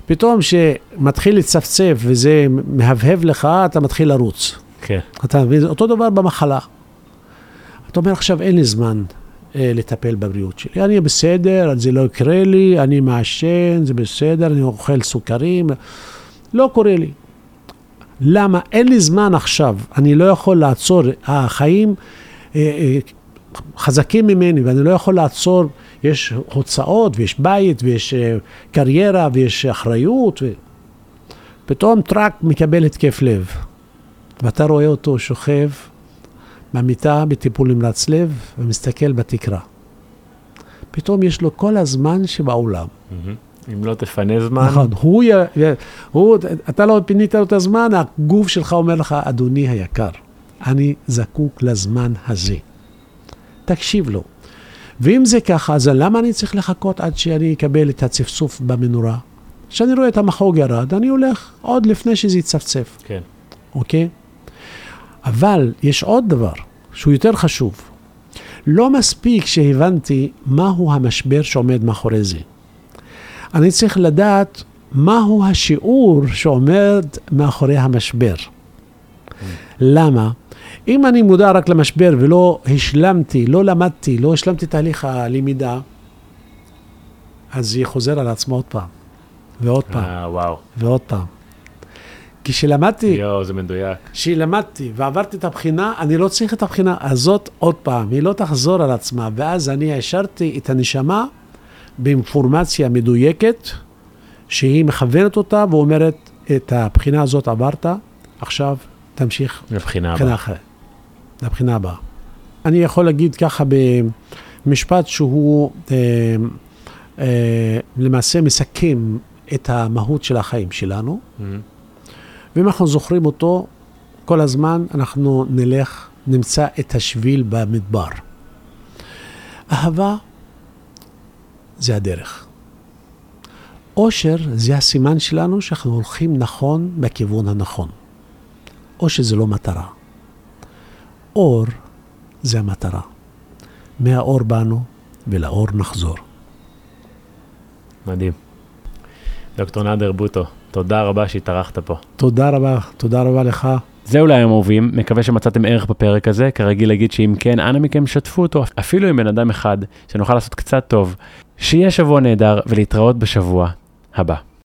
פתאום שמתחיל לצפצף וזה מהבהב לך, אתה מתחיל לרוץ. כן. אתה, אותו דבר במחלה. אתה אומר, עכשיו אין לי זמן אה, לטפל בבריאות שלי. אני בסדר, זה לא יקרה לי, אני מעשן, זה בסדר, אני אוכל סוכרים. לא קורה לי. למה? אין לי זמן עכשיו. אני לא יכול לעצור. החיים אה, אה, חזקים ממני, ואני לא יכול לעצור. יש הוצאות, ויש בית, ויש קריירה, ויש אחריות. ו... פתאום טרק מקבל התקף לב. ואתה רואה אותו שוכב במיטה בטיפול נמרץ לב ומסתכל בתקרה. פתאום יש לו כל הזמן שבעולם. אם לא תפנה זמן. נכון, הוא, הוא, אתה לא פינית לו את הזמן, הגוף שלך אומר לך, אדוני היקר, אני זקוק לזמן הזה. תקשיב לו. ואם זה ככה, אז למה אני צריך לחכות עד שאני אקבל את הצפצוף במנורה? כשאני רואה את המחוג ירד, אני הולך עוד לפני שזה יצפצף. כן. אוקיי? אבל יש עוד דבר שהוא יותר חשוב. לא מספיק שהבנתי מהו המשבר שעומד מאחורי זה. אני צריך לדעת מהו השיעור שעומד מאחורי המשבר. למה? אם אני מודע רק למשבר ולא השלמתי, לא למדתי, לא השלמתי תהליך הלמידה, אז זה חוזר על עצמו עוד פעם, ועוד פעם, ועוד פעם. כי שלמדתי, יו, זה מדויק. שלמדתי ועברתי את הבחינה, אני לא צריך את הבחינה הזאת עוד פעם, היא לא תחזור על עצמה, ואז אני השארתי את הנשמה באינפורמציה מדויקת, שהיא מכוונת אותה ואומרת, את הבחינה הזאת עברת, עכשיו תמשיך לבחינה הבאה. אחרי, לבחינה הבאה. אני יכול להגיד ככה במשפט שהוא אה, אה, למעשה מסכם את המהות של החיים שלנו, mm-hmm. ואם אנחנו זוכרים אותו, כל הזמן אנחנו נלך, נמצא את השביל במדבר. אהבה זה הדרך. אושר זה הסימן שלנו שאנחנו הולכים נכון בכיוון הנכון. אושר זה לא מטרה. אור זה המטרה. מהאור באנו ולאור נחזור. מדהים. דוקטור נאדר בוטו, תודה רבה שהתארחת פה. תודה רבה, תודה רבה לך. זהו להיום אהובים, מקווה שמצאתם ערך בפרק הזה, כרגיל להגיד שאם כן, אנא מכם שתפו אותו, אפילו עם בן אדם אחד, שנוכל לעשות קצת טוב, שיהיה שבוע נהדר ולהתראות בשבוע הבא.